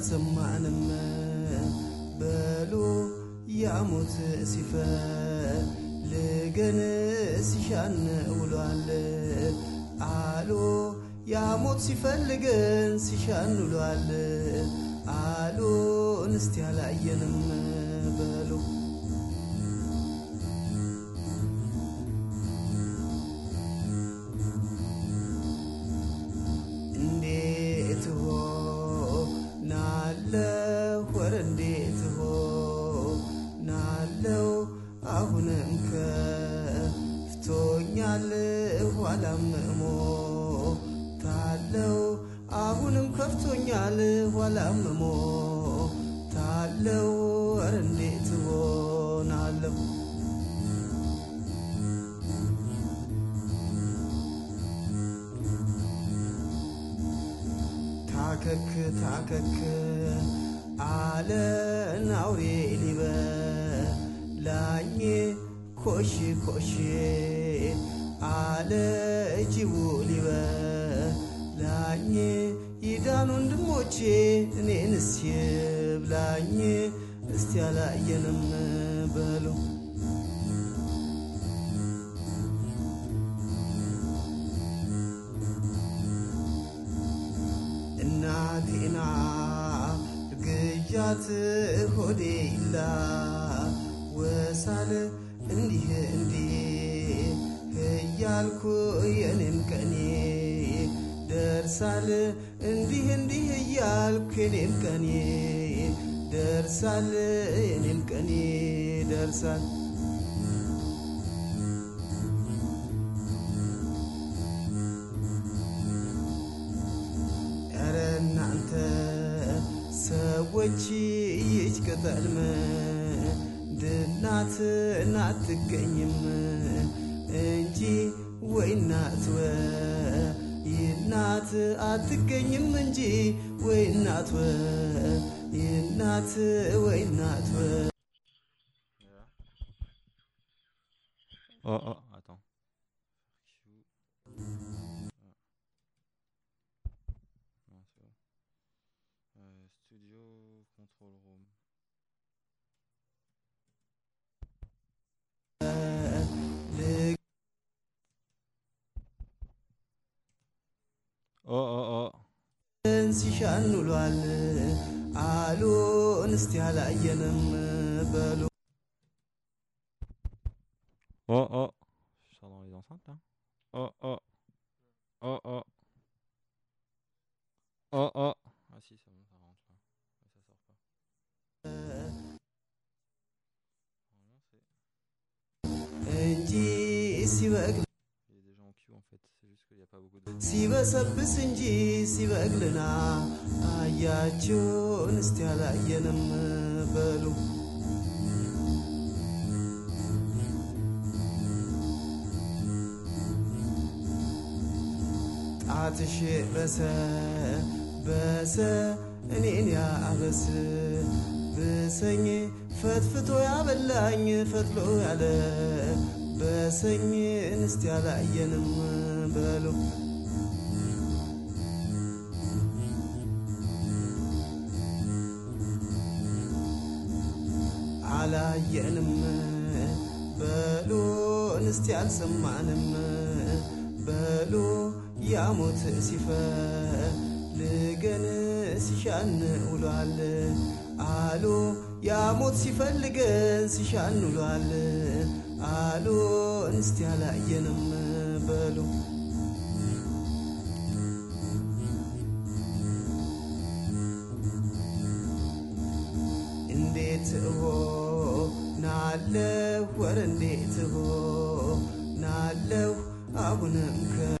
سمعنم بالو يموت سفاه لجنس شان ولوال علو يموت سفاه لجنس شان ولوال علو نستي على عينم بالو Oh oh, je sors dans les enceintes là. Oh oh, oh oh, oh oh. Ah si, c'est bon, ça rentre là. Mais ça sort pas. Il y a des gens en queue en fait, c'est juste qu'il n'y a pas beaucoup de. عاتشي بس بس اني عبس بسني فتفتو يا بلاني فتلو على بسني انستي على عينم بالو على عينم بالو انستي على سمعنم بالو يا موت سفاه لجنس شان قولوا على قالوا يا موت سفاه لجنس شان قولوا على قالوا انستي على عينم بالو انديت هو نعلو ورنديت هو نعلو ابونك.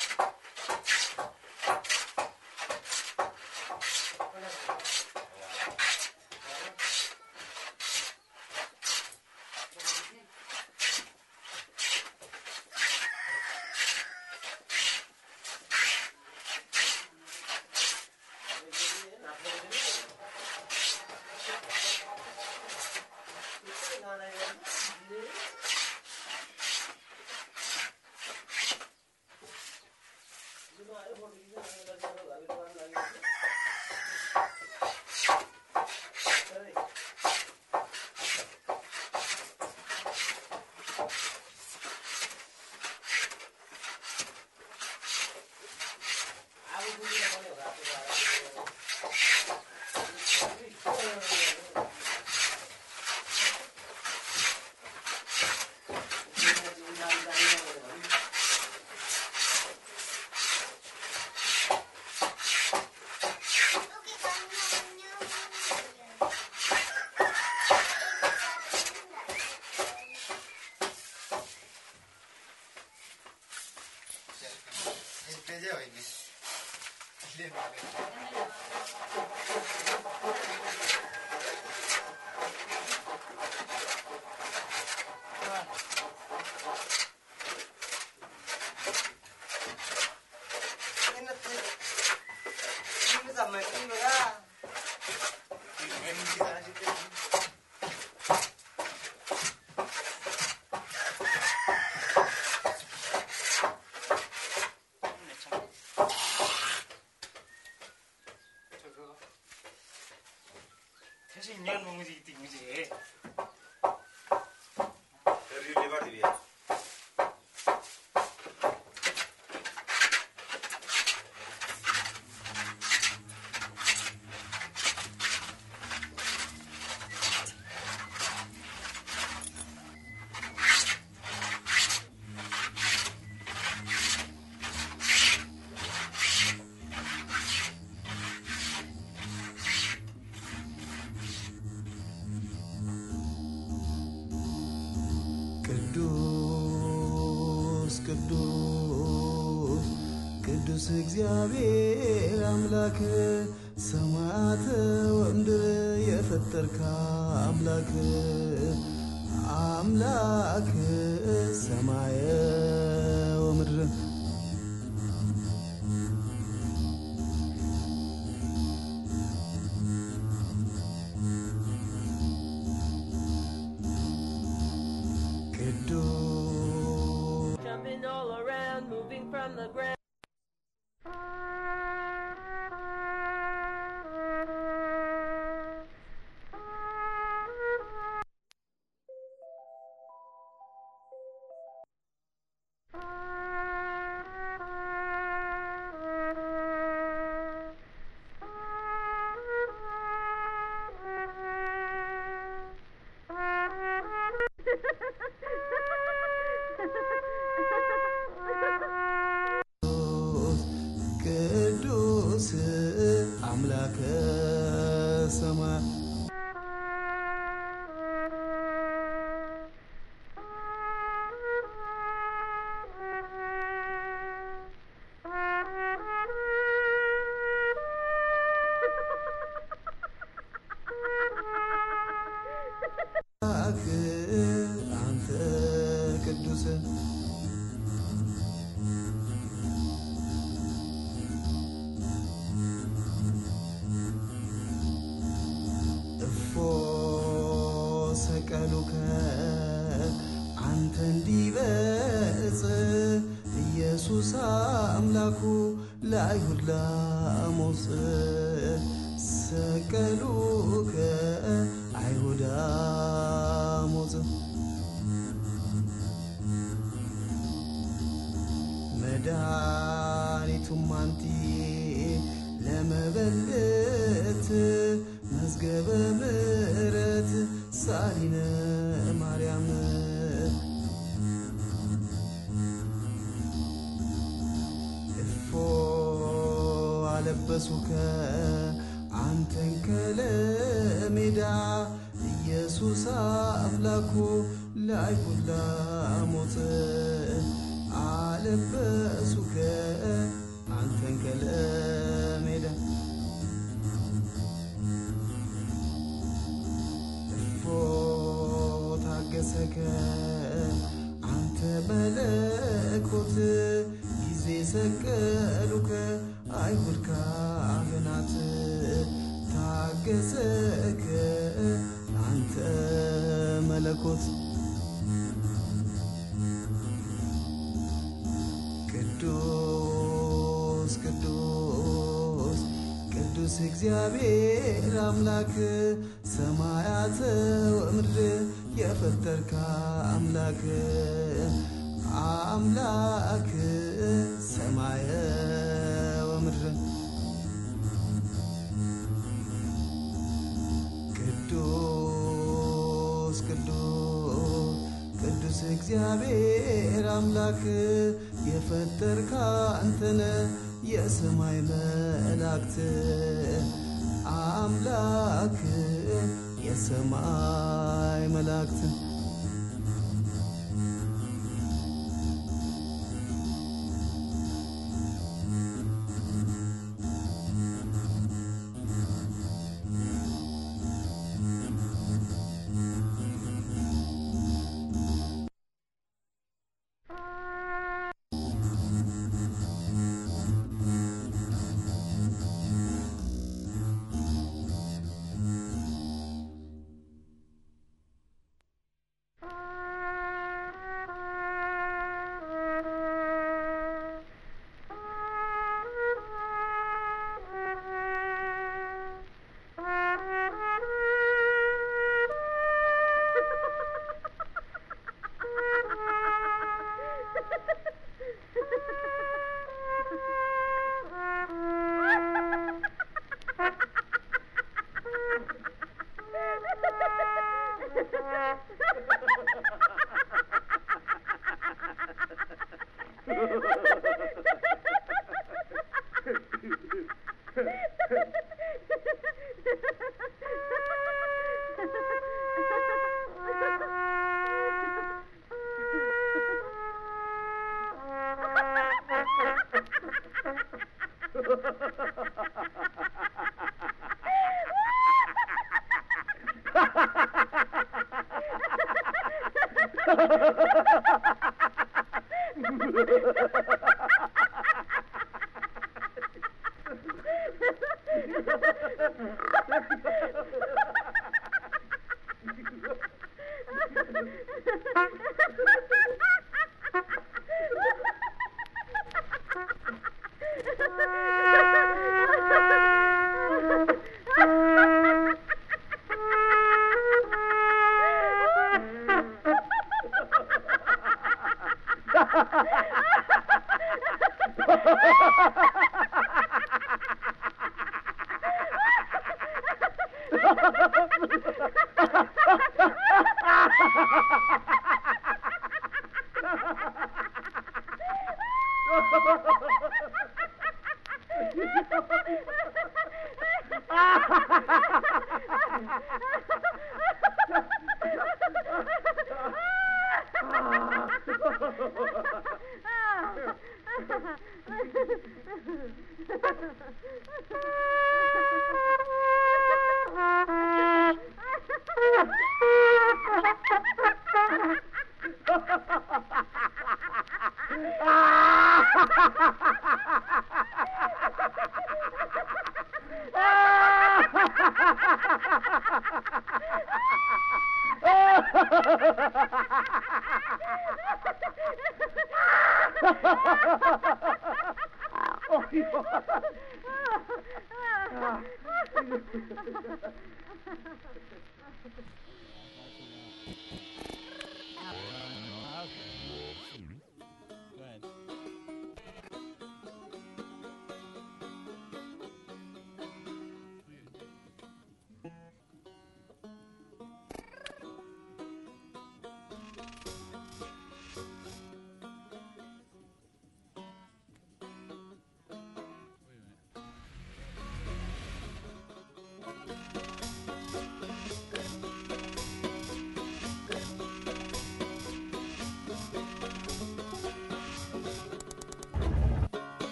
Hey, እግዚአብሔር አምላክ ሰማያት ወንድር የፈጠርከ አምላክ አምላክ ሰማይ ወምድር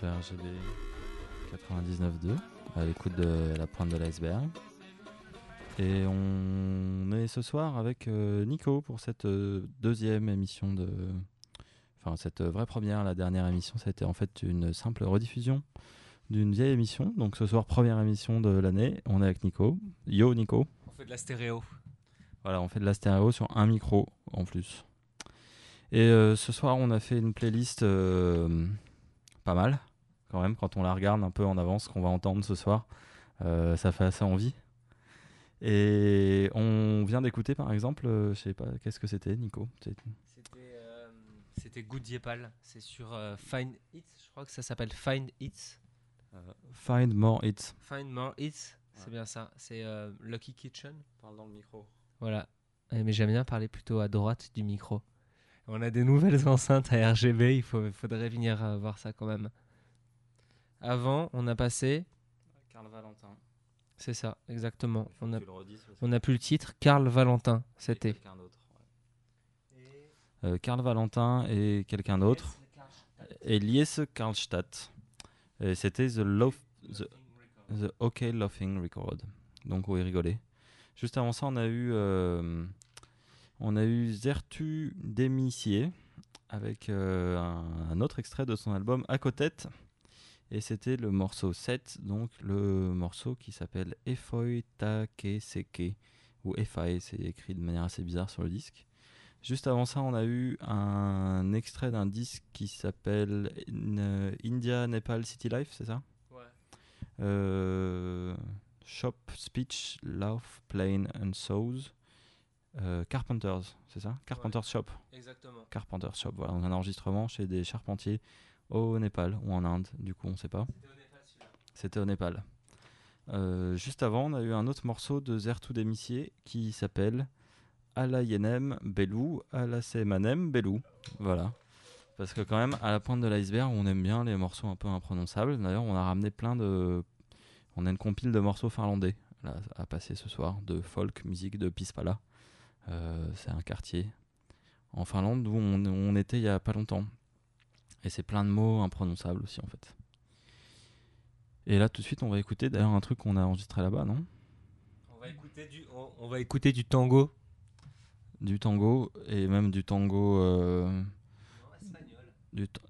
RGB 99.2 à l'écoute de La Pointe de l'iceberg, et on est ce soir avec Nico pour cette deuxième émission de, enfin cette vraie première. La dernière émission, c'était en fait une simple rediffusion d'une vieille émission, donc ce soir première émission de l'année, on est avec Nico. Yo Nico. On fait de la stéréo. Voilà, on fait de la stéréo sur un micro en plus. Et ce soir on a fait une playlist pas mal quand même, quand on la regarde un peu en avance, qu'on va entendre ce soir, ça fait assez envie. Et on vient d'écouter par exemple, je sais pas, qu'est-ce que c'était Nico ? C'était Goodiepal, c'est sur Find It, je crois que ça s'appelle Find It. Find More It. Find More It, ouais. C'est bien ça, c'est Lucky Kitchen. Parle dans le micro. Voilà, mais j'aime bien parler plutôt à droite du micro. On a des nouvelles enceintes à RGB, faudrait venir voir ça quand même. Avant, on a passé... Carl Valentin. C'est ça, exactement. On n'a plus le titre. Carl Valentin, c'était. Quelqu'un d'autre. Ouais. Carl Valentin et quelqu'un d'autre. Elise Karlstadt. Et c'était The OK Laughing Record. Donc, oui, rigolez. Juste avant ça, on a eu Zerfu Demissie avec un autre extrait de son album À Côté. Et c'était le morceau 7, donc le morceau qui s'appelle Efoi Takeseke, ou Efoi, c'est écrit de manière assez bizarre sur le disque. Juste avant ça, on a eu un extrait d'un disque qui s'appelle India-Nepal-City Life, c'est ça ? Ouais. Shop, Speech, Love, Plane and Souls. Carpenters, c'est ça ? Carpenters, ouais. Shop. Exactement. Carpenters Shop, voilà, on a un enregistrement chez des charpentiers au Népal ou en Inde, du coup on sait pas. C'était C'était au Népal. Juste avant, on a eu un autre morceau de Zerfu Demissie qui s'appelle Ala Yenem Belou, Ala Semanem Belou. Voilà. Parce que, quand même, à la pointe de l'iceberg, on aime bien les morceaux un peu imprononçables. D'ailleurs, on a ramené plein de. On a une compile de morceaux finlandais là, à passer ce soir, de folk, musique de Pispala. C'est un quartier en Finlande où on était il n'y a pas longtemps. Et c'est plein de mots imprononçables aussi, en fait. Et là, tout de suite, on va écouter d'ailleurs un truc qu'on a enregistré là-bas, non ? On va écouter du tango. Du tango, et même du tango.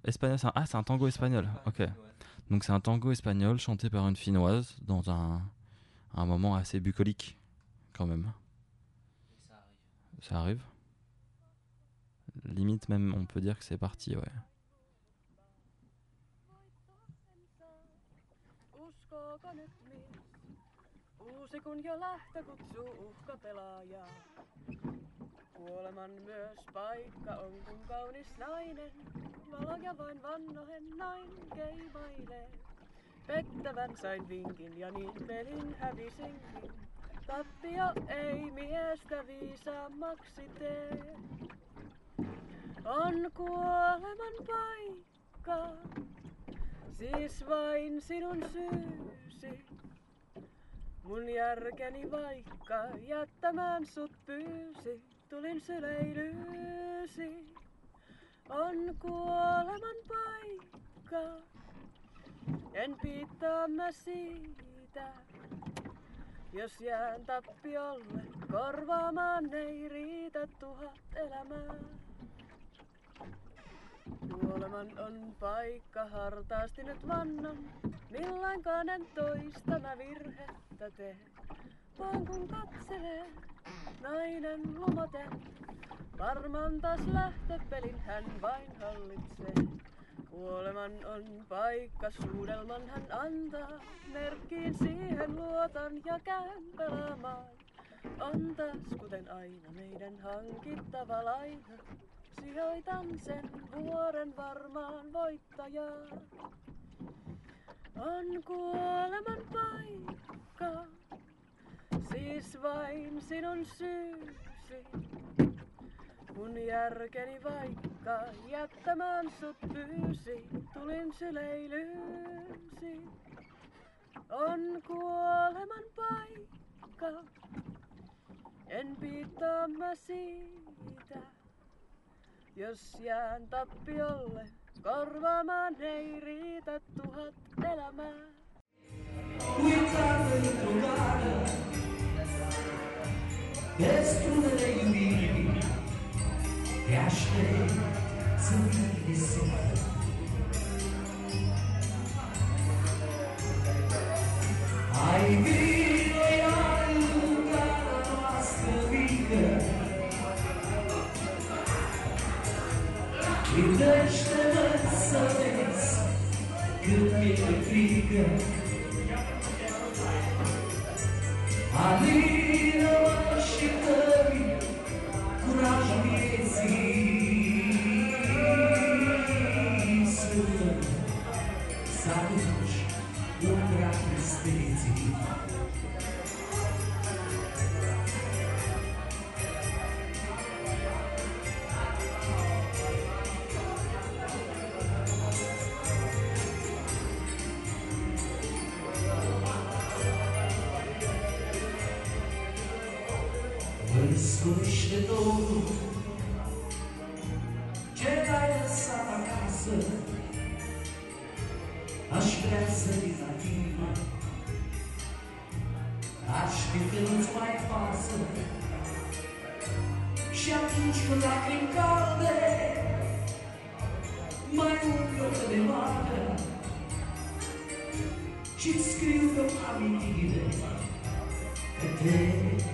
Espagnol, c'est un tango espagnol. Ok. Donc c'est un tango espagnol chanté par une Finnoise dans un moment assez bucolique, quand même. Ça arrive. Limite même, on peut dire que c'est parti, ouais. Kun jo lähtö kutsuu uhkapelaajaa. Kuoleman myös paikka on, kun kaunis nainen, valoja vain vannohen näin keimailee. Pettävän sain vinkin ja niin pelin hävisinkin. Tappio ei miestä viisaammaksi tee. On kuoleman paikka, siis vain sinun syysi. Mun järkeni vaikka jättämään sut pyysi, tulin syleilyysi. On kuoleman paikka, en piittaa mä siitä. Jos jään tappiolle, korvaamaan ei riitä 1000 elämää. Kuoleman on paikka, hartaasti nyt vannon, milloinkaan en toista mä virhettä tee. Vaan kun katselee, nainen lumoten, varmaan taas lähtöpelin hän vain hallitsee. Kuoleman on paikka, suudelman hän antaa, merkkiin siihen luotan ja käyn pelaamaan. On taas kuten aina meidän hankittava laina. Sijoitan sen vuoren varmaan voittajaan. On kuoleman paikka, siis vain sinun syysi. Mun järkeni vaikka jättämään sut pyysi, tulin syleilyysi. On kuoleman paikka, en piittaa mä siitä. Jos jään tappiolle, korvaamaan ei riitä 1000 elämää. Kuin tarvittu kaada, estuudelee juuri. Käskelee sinne sinne. Ai viiloja lukaada vasta viikaa. In desta dança vez que me intriga, ali não achei coragem de existir. Sabemos o grande mistério. Escolheste todo, chegai da sua casa, às pressas desativa. Acho que temos mais fácil. Já tens que lá brincar, mas nunca te demora. Te escrevo a medida até.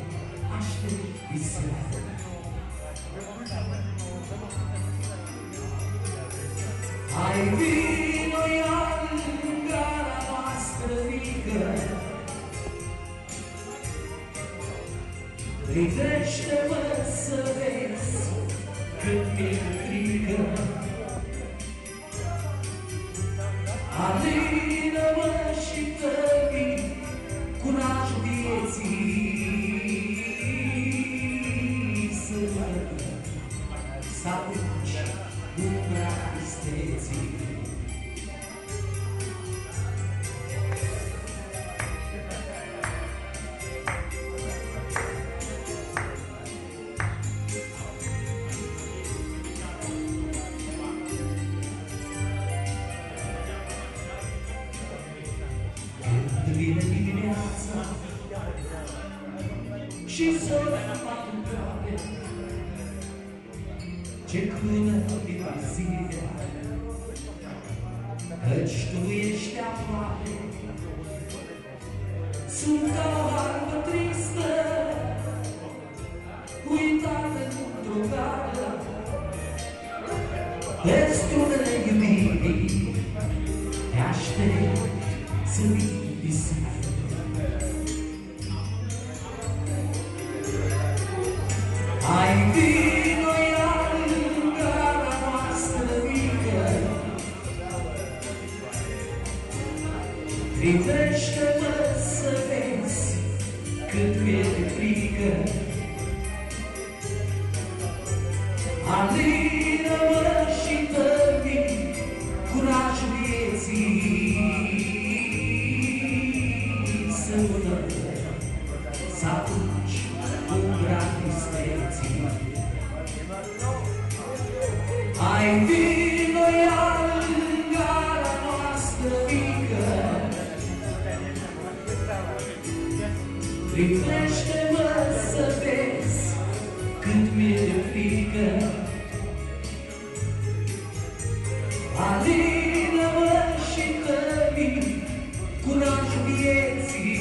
Ai vino a lugar a nostra vida. E deixa-me saber que me intriga. Ali na manchita She's more than a fucking dog. Чекуна ты посидела, очкуешь тяпаты. Сумка варка триста, уитана другая. Эстуна юбили, яшты сыли писали. I vino in gara nostra vita. Privește-mă să vezi cât mi-e de frică. Alină-mă și dă-mi curajul vieții. Să mână, să apuci umbra distenții. Hai vino iar în gara noastră mică. Privește-mă să vezi cât mi-e de frică. Alină-mă și dă-mi curajul vieții.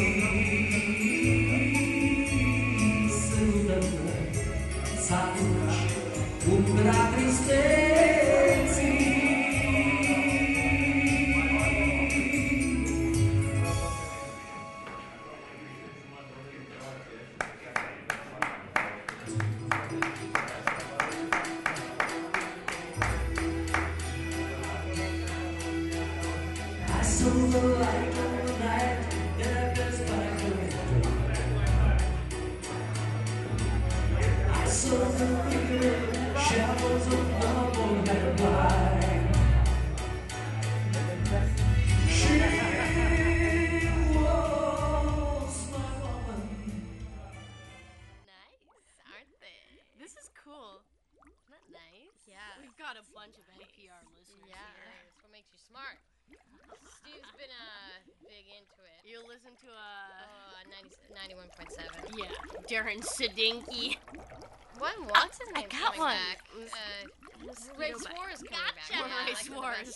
Sântă-mă să aduci umbra tristeții. Sadinky. One wants his name. I got one. Ray Suarez coming back. Ray Suarez.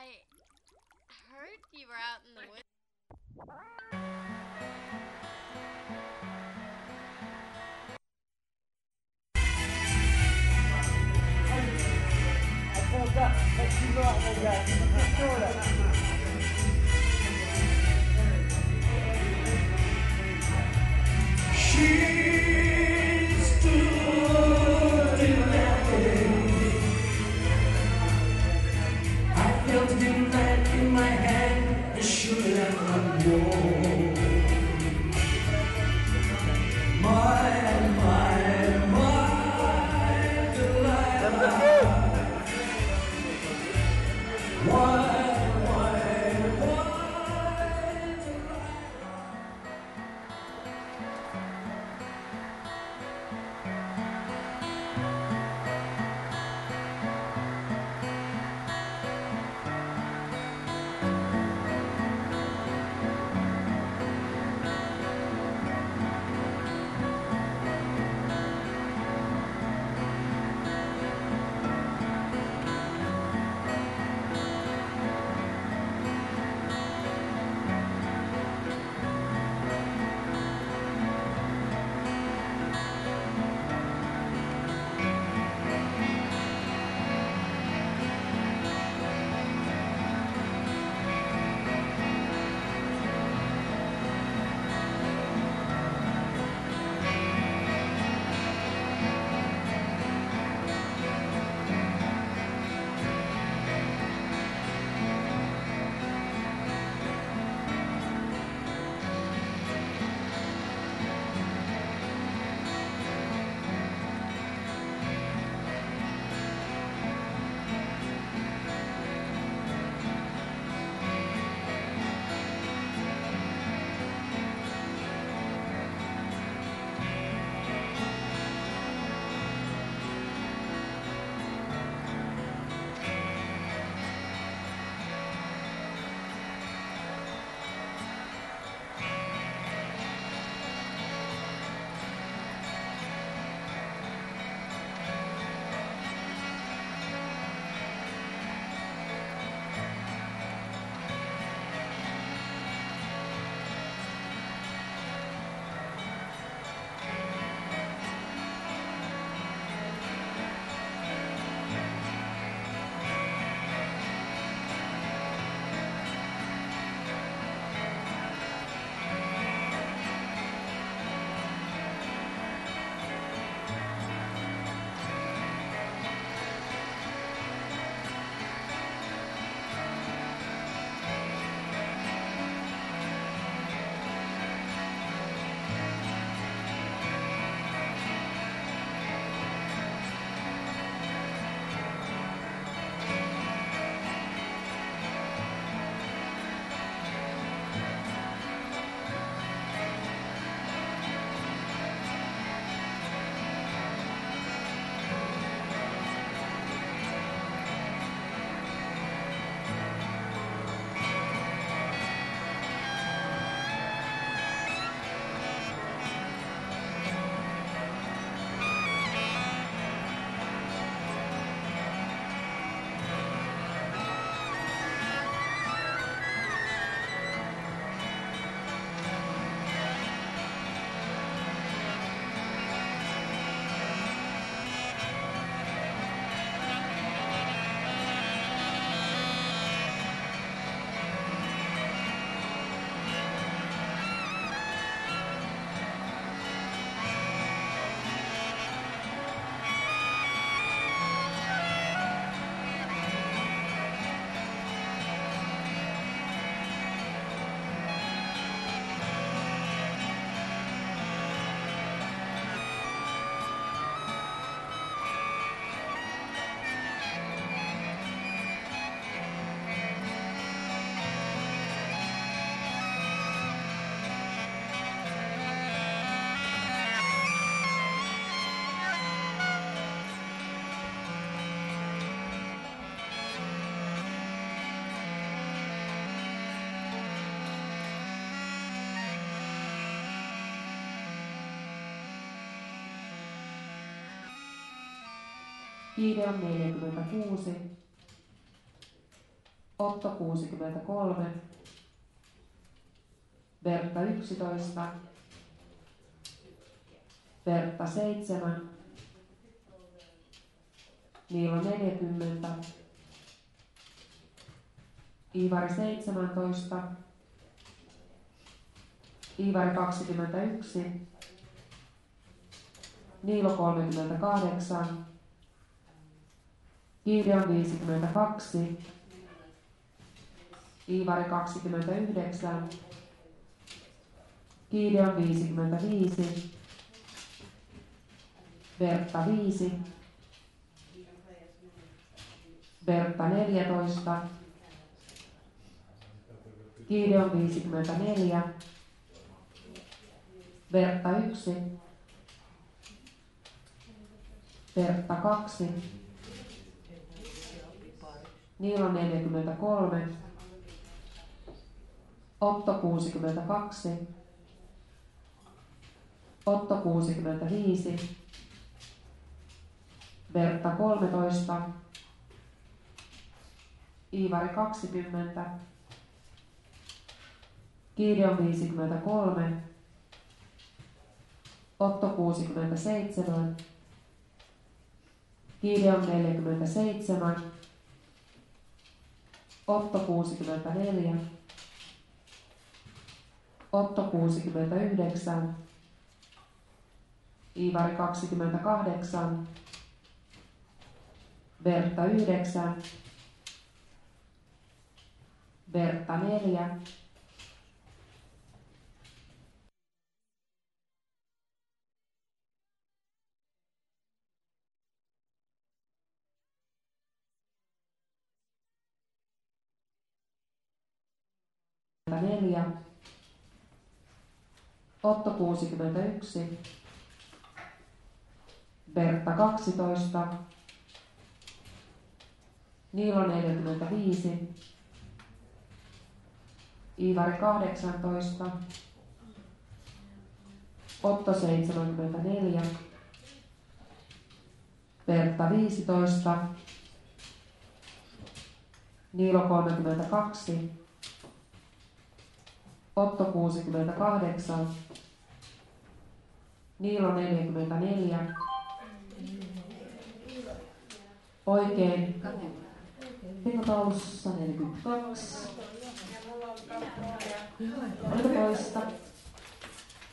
I heard you were out in the woods. I pulled up. Let's do not hold back. Let's do it. She's stood in that day. I felt him land in my hand, as sure as I'm born. My delight. Why? Viide on 46, Otto 63, Bertta 11, Bertta 7, Niilo 40, Iivari 17, Iivari 21, Niilo 38, Gideon 52, Iivari 29, Gideon 55, Bertta 5, Bertta 14, Gideon 54, Bertta 1, Bertta 2, Niilo 43, Otto 62, Otto 65, Bertta 13, Iivari 20, Gideon 53, Otto 67, Gideon 47, Otto 64, Otto 69, Iivari 28, Bertta 9, Bertta 4, Otto 61, Bertta 12, Niilo 45, Iivari 18, Otto 74, Bertta 15, Niilo 32, Otto 68, Niilo 44, oikein, Miko taulussa 42, toista,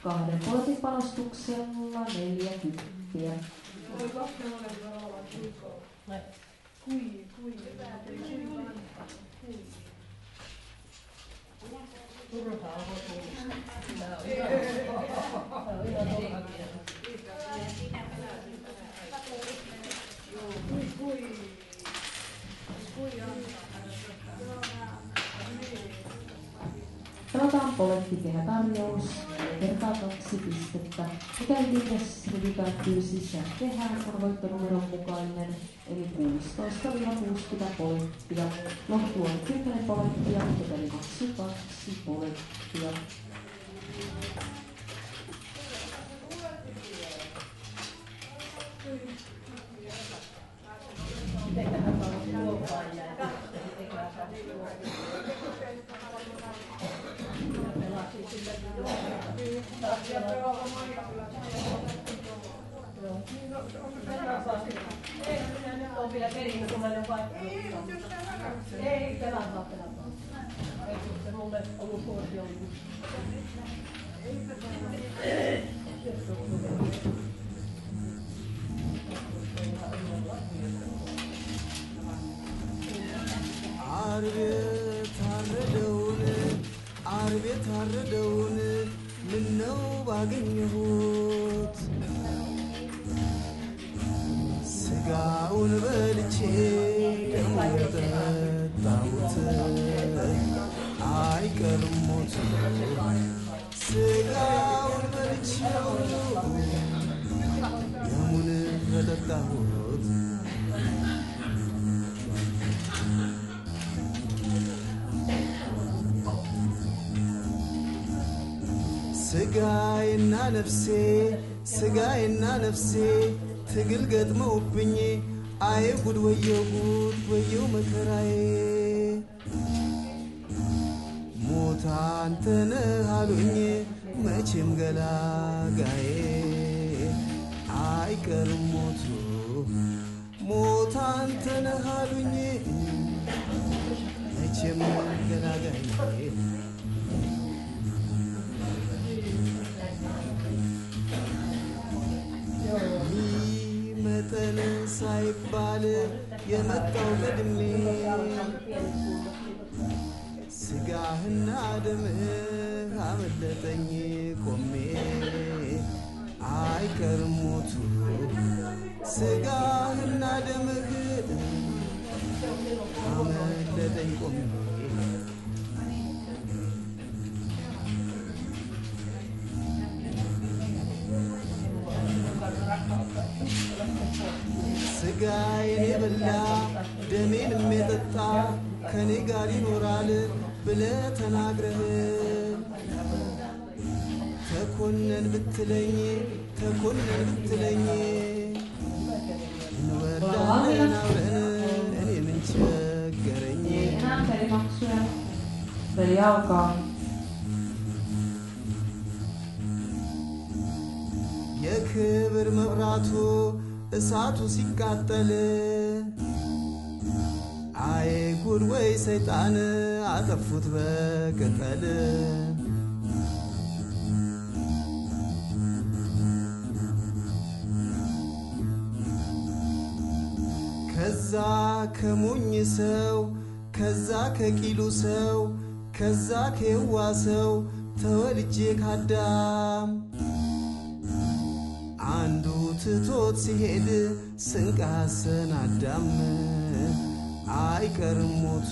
kahden puoletin panostuksella 40. Pelataan polettikehän-tarjous, kertaa 2 pistettä. Mikäli viides rykäytyy sisään kehään, on voittonumeron mukainen, eli 16-60 polettia. Lohtu on 10 polettia, eli 22 polettia. Arb Yetaredevon minnow baginehut Sigaun belche tawut ay karmot Sigaun belche yamun redatahut Sega inna nafsi, tigil qatmubinyi አይ ጉድ ወየው ጉድ ወየው መከራዬ ሞት አንተን አሉኝ መቼም ገላጋዬ አይቀርም ሞቱ ሞት አንተን አሉኝ መቼም ገላጋዬ ሳይባል የመጣው በድሜ ስጋህና ደምህ አመለጠኝ ቆሜ አይቀርም ሞቱ ስጋህና ደምህ አመለጠኝ ቆሜ ጋይኔ በላ ደሜን መጠጣ ከኔ ጋር ይኖራል ብለህ ተናግረህ ተኮነን ብትለኝ ወራን አውረን እኔ ምን ቸገረኝ በያውካ የክብር መብራቱ እሳቱ ሲቃጠል አይ ጉድ ወይ ሰይጣን አጠፉት በቀጠል ከዛ ከሞኝ ሰው ከዛ ከቂሉ ሰው ከዛ ከየዋ ሰው ተወልጄ ካዳም አንዱ ትቶት ሲሄድ ስንቃሰን አዳም አይቀርም ሞቱ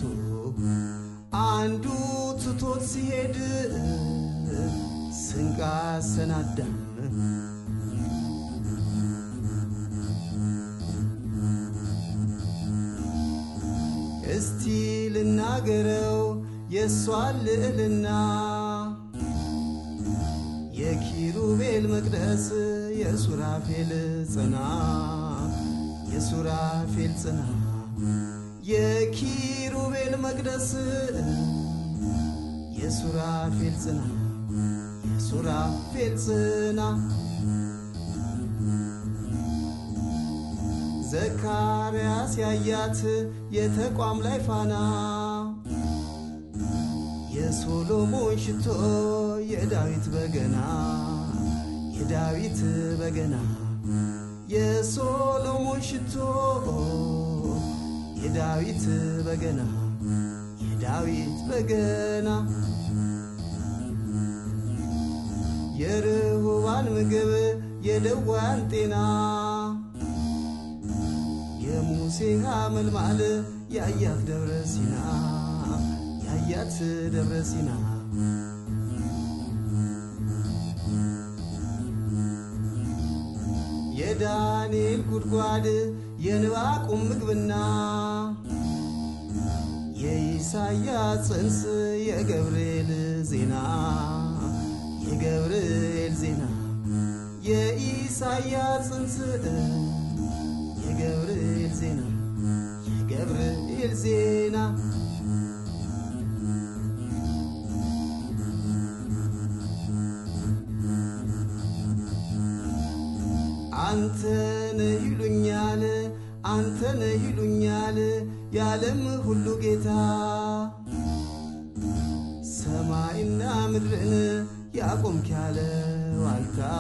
አንዱ ትቶት ሲሄድ ስንቃሰን አዳም እስቲ ልናገረው የሷል ልዕልና የኪሩቤል መቅደስ የሱራፌል ጽና የኪሩቤል መቅደስ የሱራፌል ጽና ዘካርያስ ያያት የተቋም ላይ ፋና የሶሎሞን ሽቶ የዳዊት በገና የሶሎሞን ሽቶ የዳዊት በገና የርሁባን ምግብ የደዋን ጤና የሙሴ መልማል ያያት ደብረ ሲና የዳንኤል ጉድጓድ የንባቁም ምግብና የኢሳይያስ ጽንስ የገብርኤል ዜና የኢሳይያስ ጽንስ የገብርኤል ዜና አንተ ነህ ይሉኛል ያለም ሁሉ ጌታ ሰማይና ምድርን ያቆምክ ያለ ዋልታ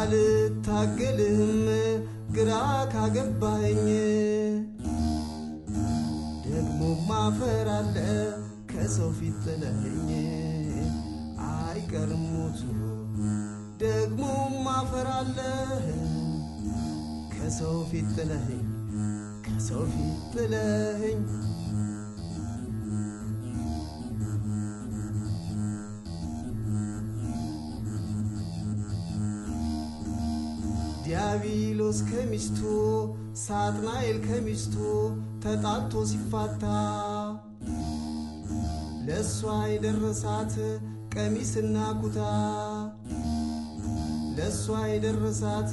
አልታገልህም ግራ ካገባኝ ደግሞ ማፈራለ ከሰው ፍጥለኝ አይቀርም ሞቱ ደግሞ ማፈራለ ከሰው ፍጥለኝ ዲያብሎስ ከሚስቱ ሳጥናኤል ከሚስቱ ተጣጥቶ ሲፋታ ለሷ ይደረሳት ቀሚስና ኩታ ለሷ ይደረሳት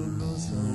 ሁሉ ሰው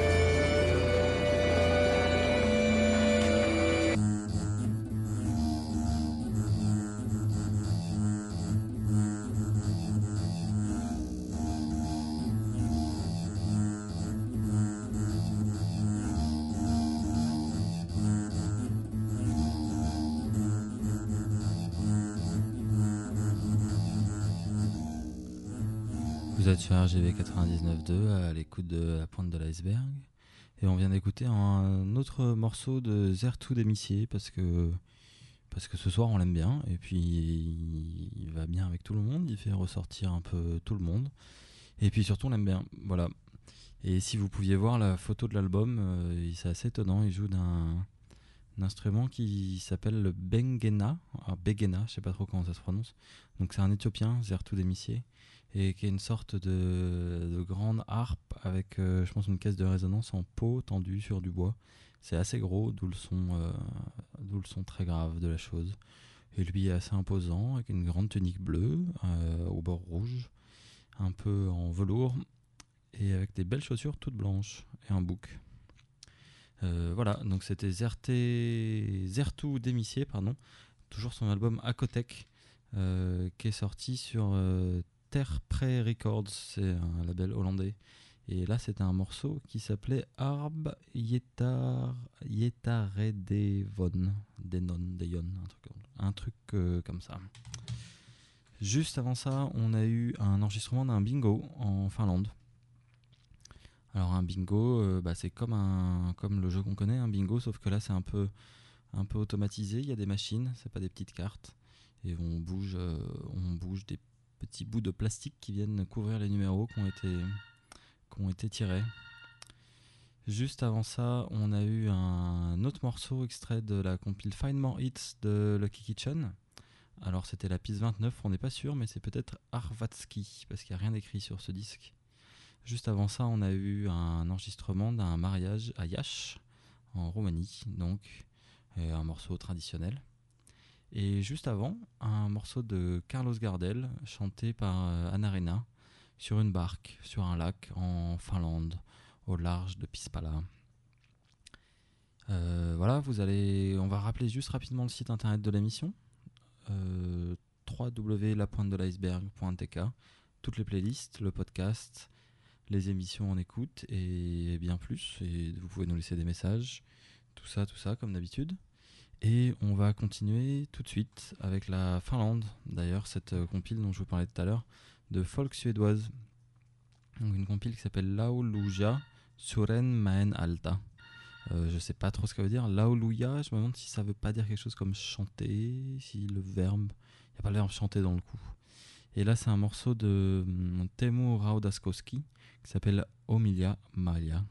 sur RGB 99.2 à l'écoute de La Pointe de l'iceberg et on vient d'écouter un autre morceau de Zerfu Demissie parce que ce soir on l'aime bien et puis il va bien avec tout le monde, il fait ressortir un peu tout le monde et puis surtout on l'aime bien, voilà. Et si vous pouviez voir la photo de l'album, c'est assez étonnant, il joue d'un instrument qui s'appelle le Bengena, je sais pas trop comment ça se prononce, donc c'est un Éthiopien, Zerfu Demissie, et qui est une sorte de grande harpe avec, je pense, une caisse de résonance en peau tendue sur du bois. C'est assez gros, d'où le son très grave de la chose. Et lui est assez imposant, avec une grande tunique bleue, au bord rouge, un peu en velours, et avec des belles chaussures toutes blanches, et un bouc. Voilà, donc c'était Zerfu Demissie, toujours son album À Côté, qui est sorti sur... Terpre Records, c'est un label hollandais. Et là, c'était un morceau qui s'appelait Arb Yetaredevon, un truc comme ça. Juste avant ça, on a eu un enregistrement d'un bingo en Finlande. Alors un bingo, c'est comme le jeu qu'on connaît, un bingo, sauf que là, c'est un peu automatisé. Il y a des machines, c'est pas des petites cartes, et on bouge des petits bouts de plastique qui viennent couvrir les numéros qui ont été tirés. Juste avant ça, on a eu un autre morceau extrait de la compile Find More It de Lucky Kitchen. Alors c'était la piste 29, on n'est pas sûr, mais c'est peut-être Arvatski, parce qu'il n'y a rien d'écrit sur ce disque. Juste avant ça, on a eu un enregistrement d'un mariage à Iași, en Roumanie, donc un morceau traditionnel. Et juste avant, un morceau de Carlos Gardel, chanté par Anarena, sur une barque, sur un lac en Finlande, au large de Pispala. Voilà, on va rappeler juste rapidement le site internet de l'émission, www.lapointedeliceberg.tk, toutes les playlists, le podcast, les émissions en écoute et bien plus, et vous pouvez nous laisser des messages, tout ça comme d'habitude. Et on va continuer tout de suite avec la Finlande, d'ailleurs cette compile dont je vous parlais tout à l'heure, de folk suédoise. Donc une compile qui s'appelle Lauluja Suren Maen Alta. Je sais pas trop ce qu'elle veut dire. Lauluja, je me demande si ça veut pas dire quelque chose comme chanter, si le verbe... Il n'y a pas le verbe chanter dans le coup. Et là c'est un morceau de Teemu Raudaskoski qui s'appelle Omilia Malia.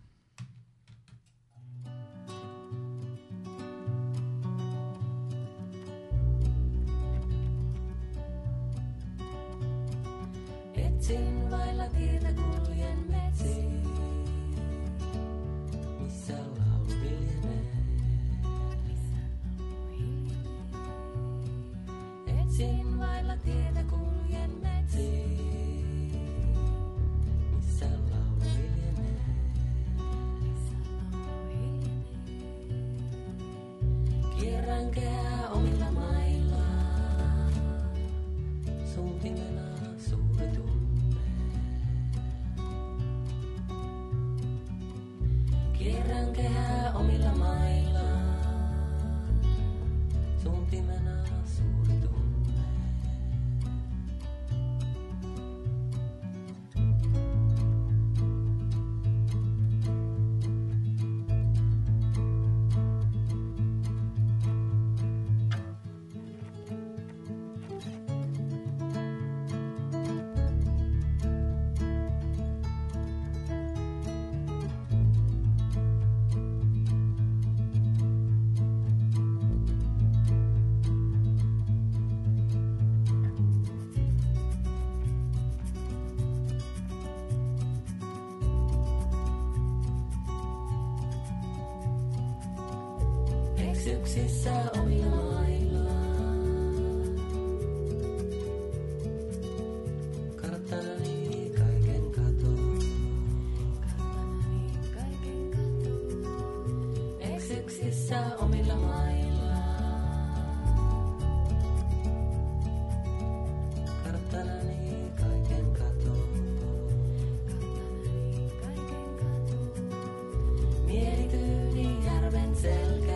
Etsin vailla tietä kuljen metsiin, missä laulu viljenee. Etsin vailla tietä kuljen metsiin, missä laulu viljenee. Yksessä omi maailmaan. Kartallani kaiken katon. Yksessä omilla maailmaan. Kartallani kaiken katon. Mielityyni järven selkään.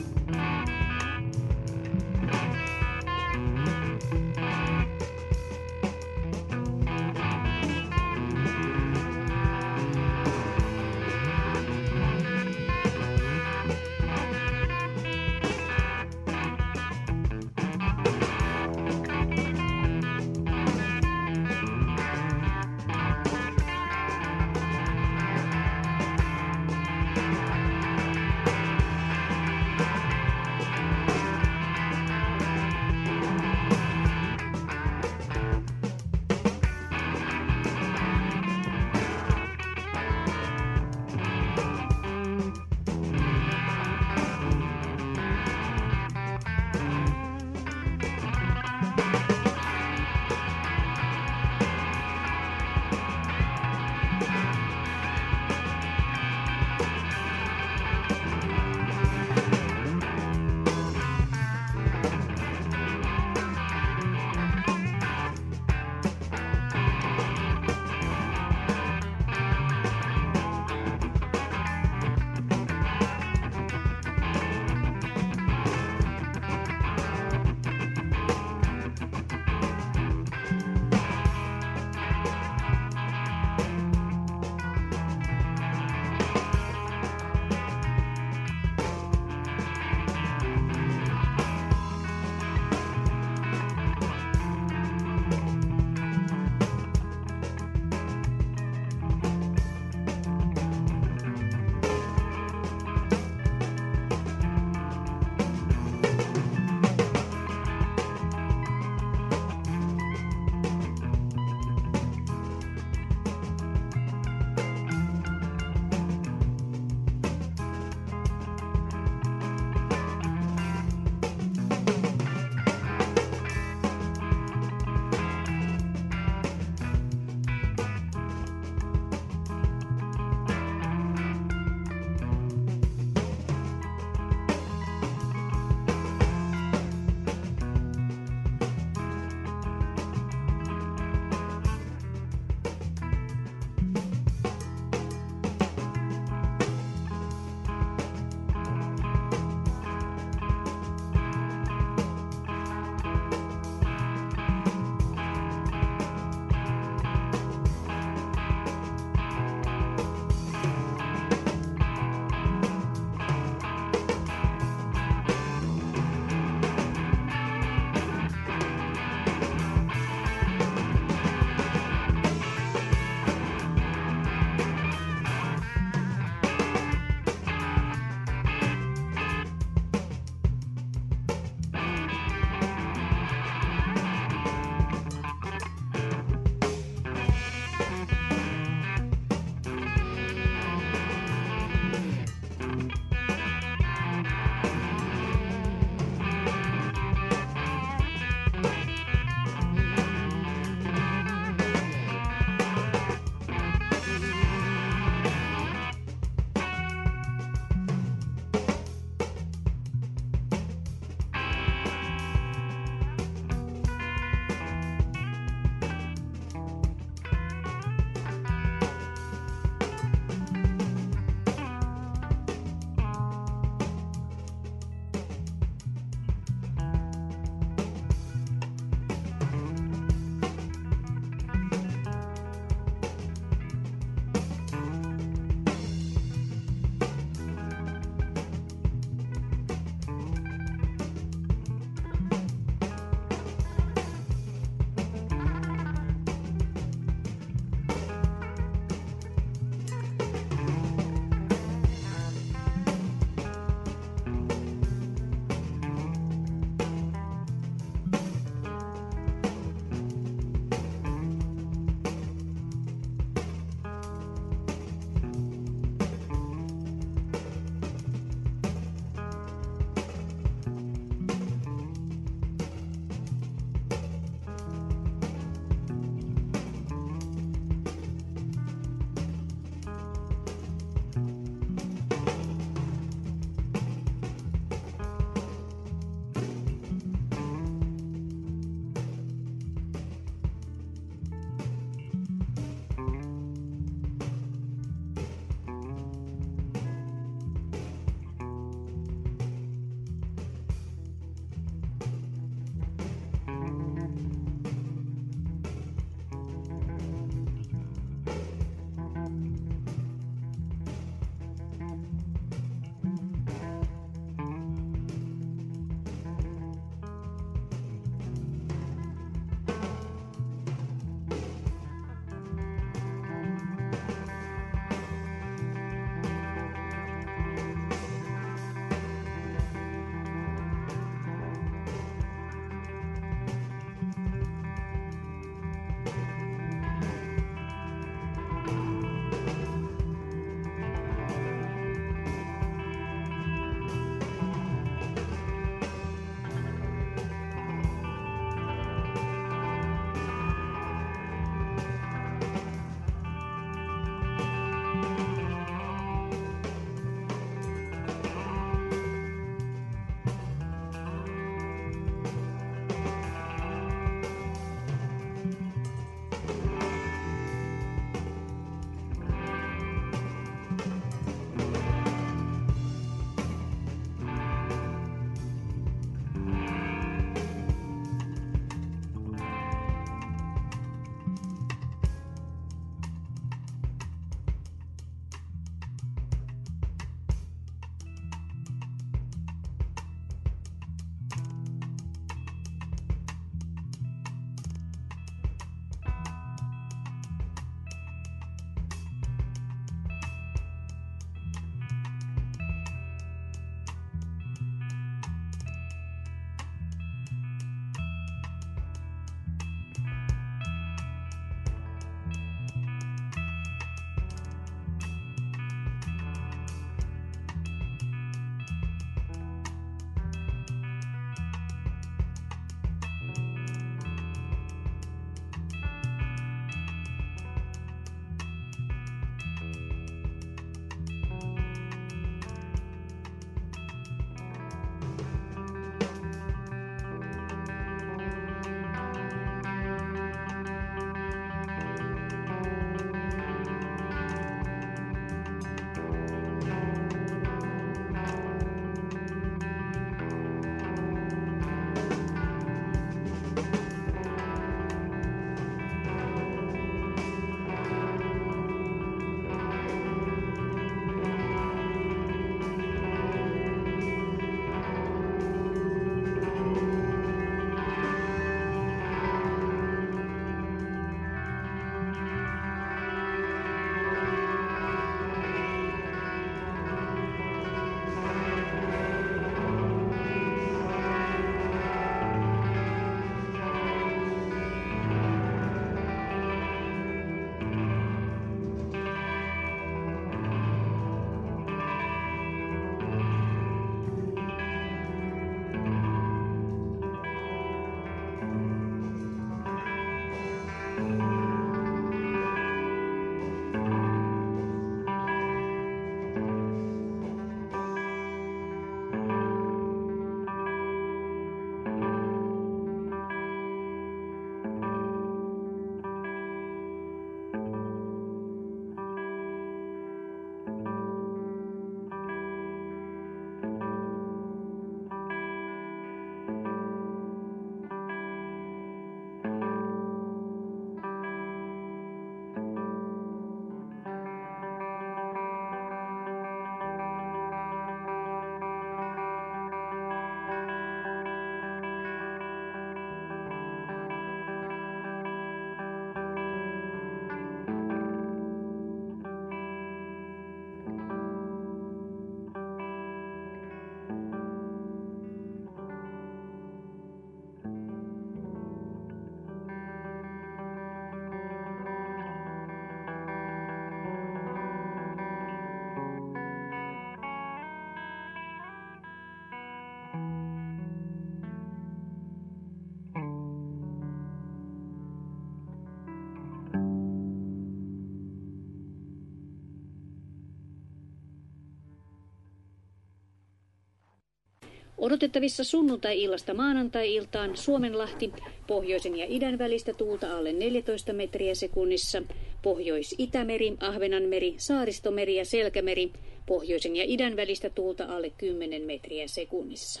Odotettavissa sunnuntai-illasta maanantai-iltaan Suomenlahti, pohjoisen ja idän välistä tuulta alle 14 metriä sekunnissa, Pohjois-Itämeri, Ahvenanmeri, Saaristomeri ja Selkämeri, pohjoisen ja idän välistä tuulta alle 10 metriä sekunnissa.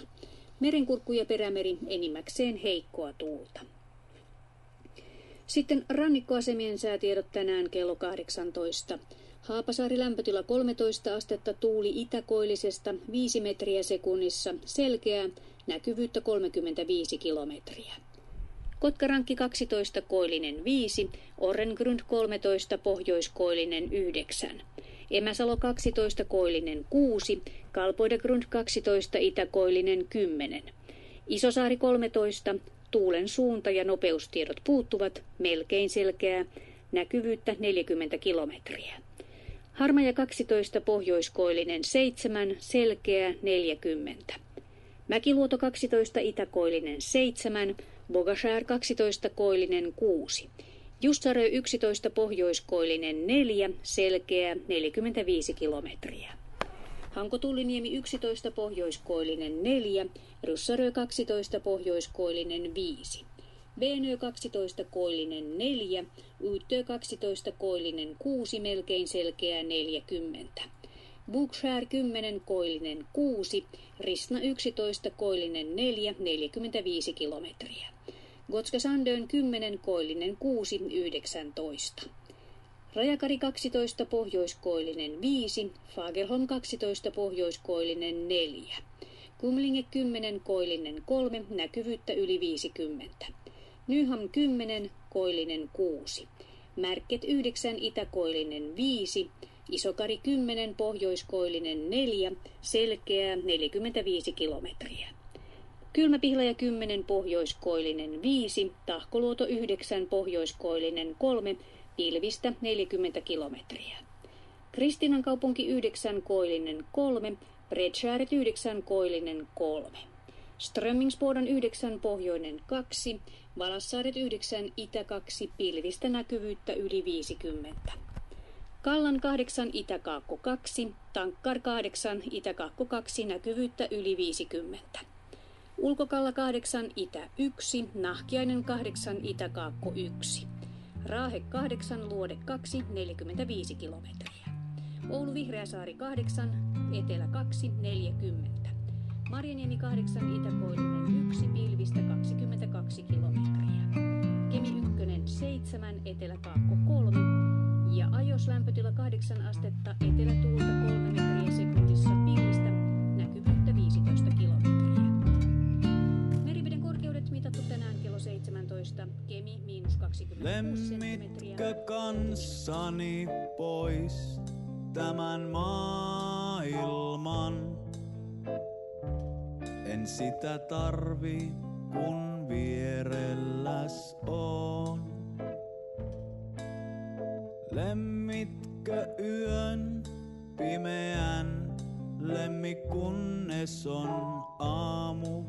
Merenkurkku ja perämeri enimmäkseen heikkoa tuulta. Sitten rannikkoasemien säätiedot tänään kello 18. Haapasaari lämpötila 13 astetta, tuuli itäkoillisesta 5 metriä sekunnissa, selkeää, näkyvyyttä 35 kilometriä. Kotkarankki 12, koillinen 5, Orrengrund 13, pohjoiskoillinen 9. Emäsalo 12, koillinen 6, Kalpoidegrund 12, itäkoillinen 10. Isosaari 13, tuulen suunta ja nopeustiedot puuttuvat, melkein selkeää, näkyvyyttä 40 kilometriä. Harmaja 12, pohjoiskoillinen 7, selkeää 40. Mäkiluoto 12, itäkoillinen 7, Bogashär 12, koillinen 6. Jussarö 11, pohjoiskoillinen 4, selkeää 45 kilometriä. Hankotulliniemi 11, pohjoiskoillinen 4, Ryssarö 12, pohjoiskoillinen 5. Veenö 12, koillinen 4, Yyttö 12, koillinen 6, melkein selkeää 40. Bookshare 10, koillinen 6, Ristna 11, koillinen 4, 45 kilometriä. Gotskasandön 10, koillinen 6, 19. Rajakari 12, pohjoiskoillinen 5, Fagerholm 12, pohjoiskoillinen 4. Kumlinge 10, koillinen 3, näkyvyyttä yli 50. Nyham 10, koillinen 6. Märket 9, itäkoillinen 5. Isokari 10, pohjoiskoillinen 4, selkeää 45 kilometriä. Kylmäpihlaja 10, pohjoiskoillinen 5, Tahkoluoto 9, pohjoiskoillinen 3, pilvistä 40 kilometriä. Kristiinankaupunki 9, koillinen 3, Bredskäret 9, koillinen 3. Strömmingsboden 9, pohjoinen 2, Valassaaret 9, itä 2, pilvistä näkyvyyttä yli 50. Kallan 8, itäkaakko 2, Tankkar 8, itäkaakko 2, näkyvyyttä yli 50. Ulkokalla 8, itä 1, Nahkiainen 8, itäkaakko 1. Raahe 8, luode 2, 45 kilometriä. Oulu Vihreäsaari 8, etelä 2, 40. Marjaniemi 8, itäkoillinen 1, pilvistä 22 kilometriä. Kemi 1, 7, eteläkaakko 3. Ja Ajos lämpötila 8 astetta, etelätuulta 3 metriä sekunnissa, pilvistä, näkyvyyttä 15 kilometriä. Meriveden korkeudet mitattu tänään kello 17, Kemi -26 senttimetriä. Lemmitkö kanssani pois tämän maailman? En sitä tarvi, kun vierelläs on. Lemmitkö yön pimeän, lemmi kunnes on aamu,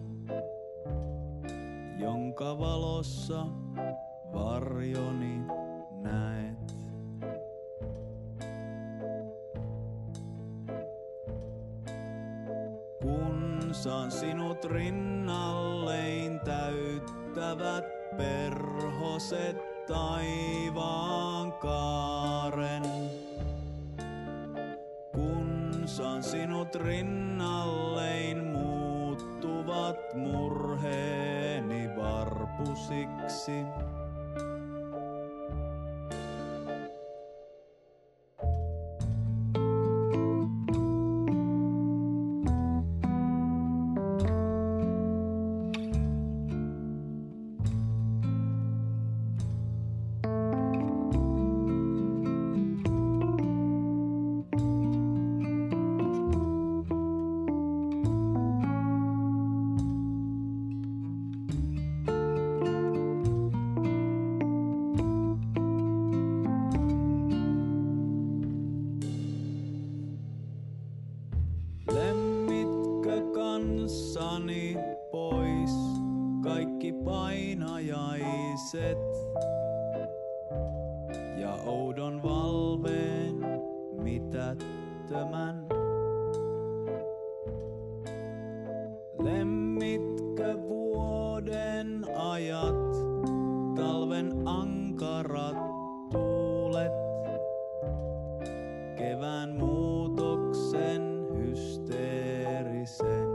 jonka valossa varjoni näet. Kun saan sinut rinnallein, täyttävät perhoset taivaan kaaren. Kun saan sinut rinnallein, muuttuvat murheeni varpusiksi. Tiedä mitkä vuoden ajat, talven ankarat tuulet, kevään muutoksen hysteerisen.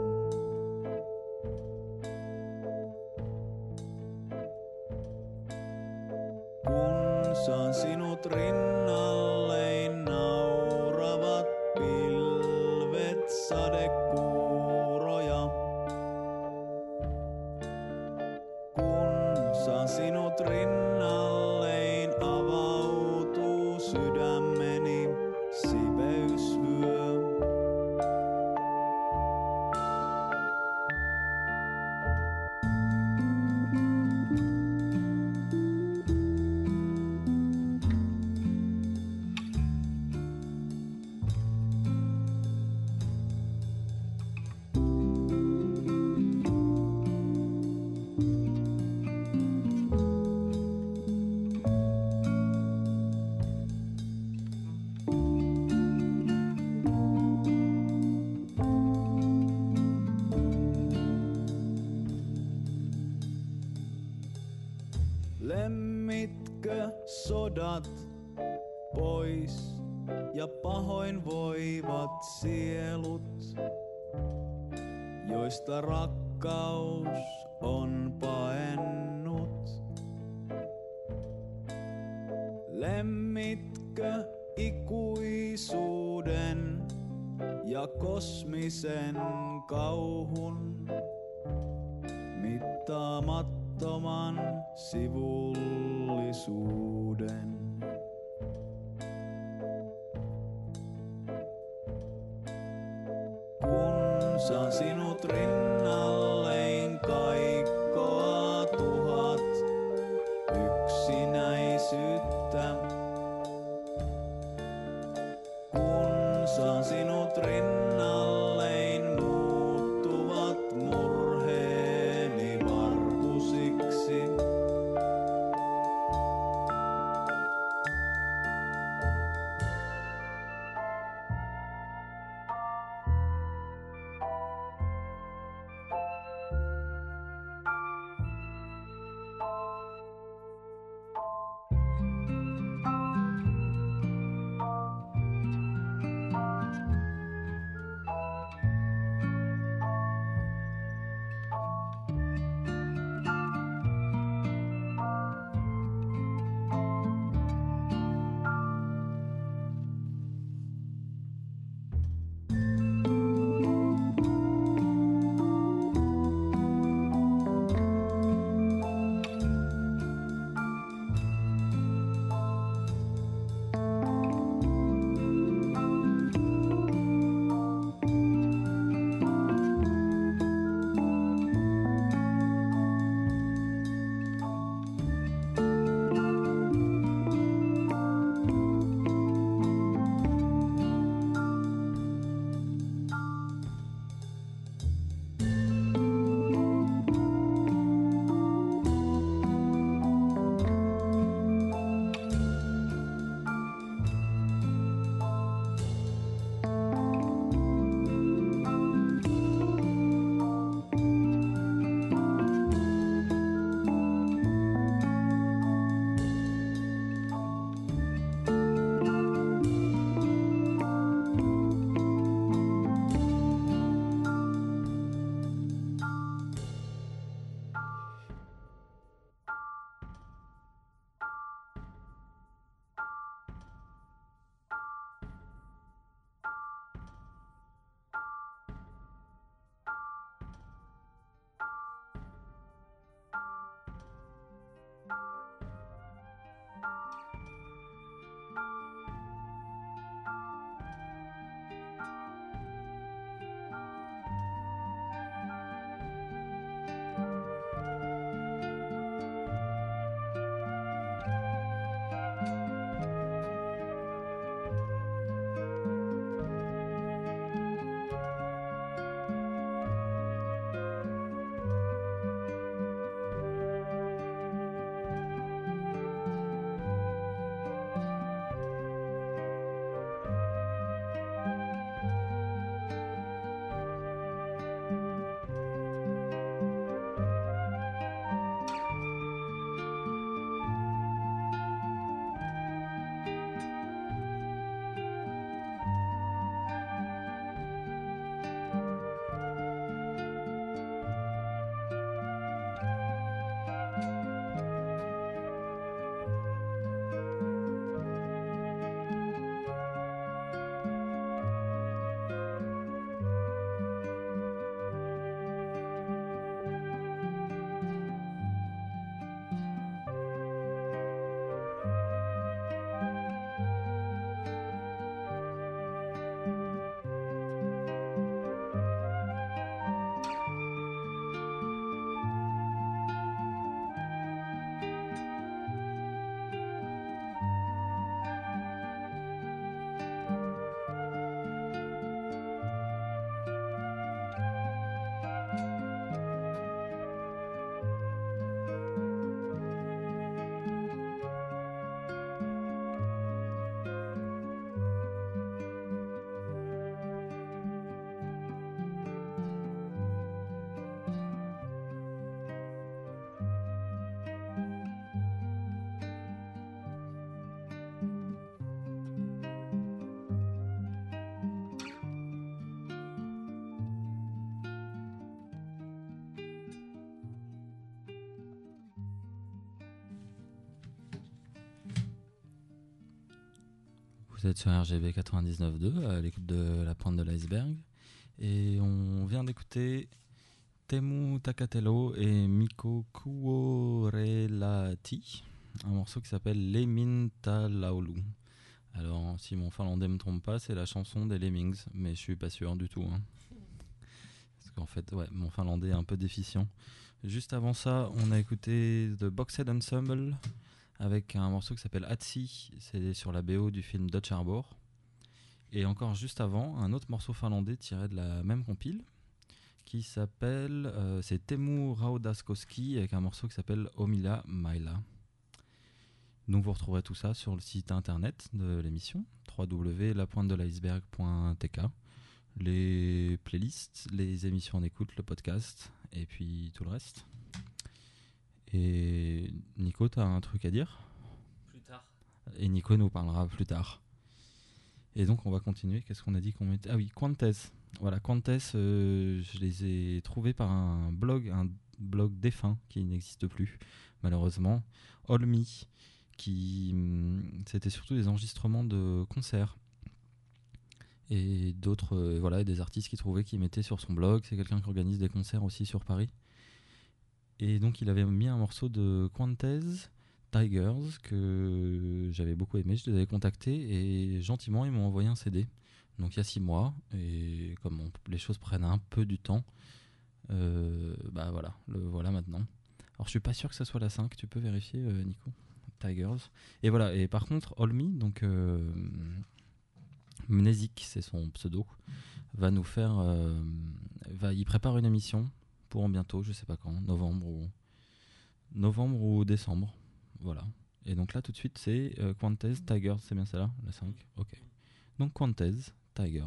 Kun saan sinut rinnallein nauravat pilvet sadekuuroja. Saan sinut rinnallein, avautuu sydämeni siveysvyö. Lemmitkö sodat pois ja pahoinvoivat sielut, joista rakkaus on paennut? Lemmitkö ikuisuuden ja kosmisen kauhun mittaamat? Toman sivullisuuden. Kun saan sinut rinnallein, kaikkoa tuhat yksinäisyyttä. Kun saan sinut rinnallein, muuttuvat murheeni varpusiksi. vous êtes sur RGB 99.2 à l'écoute de La Pointe de l'iceberg et on vient d'écouter Temu Takatelo et Miko Kuorelati, un morceau qui s'appelle Lémin Talaolu. Alors si mon finlandais me trompe pas, c'est la chanson des Lemmings, mais je suis pas sûr du tout hein. Parce qu'en fait ouais, mon finlandais est un peu déficient. Juste avant ça, on a écouté The Boxed Ensemble avec un morceau qui s'appelle Hatsi, c'est sur la BO du film Dutch Arbor. Et encore juste avant, un autre morceau finlandais tiré de la même compile qui s'appelle, c'est Teemu Raudaskoski avec un morceau qui s'appelle Omilia Malia. Donc vous retrouverez tout ça sur le site internet de l'émission, www.lapointedeliceberg.tk. Les playlists, les émissions en écoute, le podcast et puis tout le reste. Et Nico, t'as un truc à dire ? Plus tard. Et Nico nous parlera plus tard. Et donc on va continuer, qu'est-ce qu'on a dit qu'on mettait ? Ah oui, Qantas. Voilà, Qantas, je les ai trouvés par un blog défunt qui n'existe plus, malheureusement. Olmi, qui c'était surtout des enregistrements de concerts. Et d'autres, voilà, des artistes qu'il trouvait, qui mettaient sur son blog. C'est quelqu'un qui organise des concerts aussi sur Paris. Et donc il avait mis un morceau de Qantas Tigers que j'avais beaucoup aimé, je les avais contactés et gentiment ils m'ont envoyé un CD. Donc il y a 6 mois, et comme les choses prennent un peu du temps, bah voilà, le voilà maintenant. Alors je suis pas sûr que ça soit la 5, tu peux vérifier Nico, Tigers. Et voilà, et par contre Olmi, donc Mnezik, c'est son pseudo, va nous faire, il prépare une émission pour bientôt, je sais pas quand, novembre ou décembre, voilà. Et donc là tout de suite c'est Qantas Tigers, c'est bien celle-là, la 5, ok. Donc Qantas Tigers.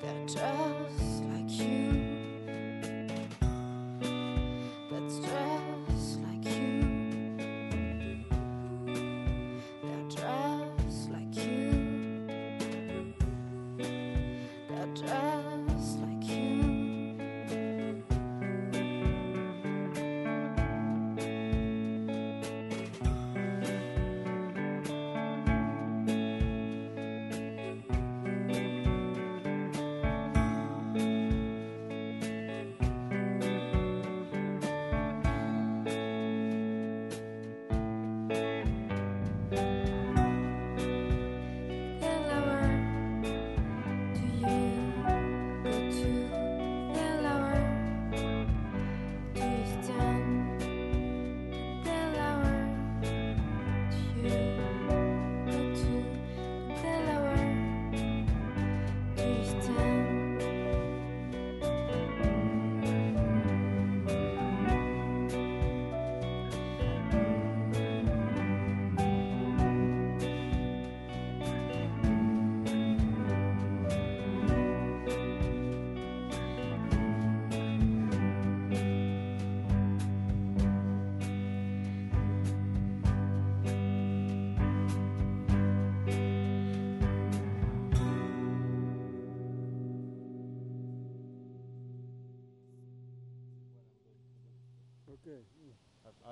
That's just like you.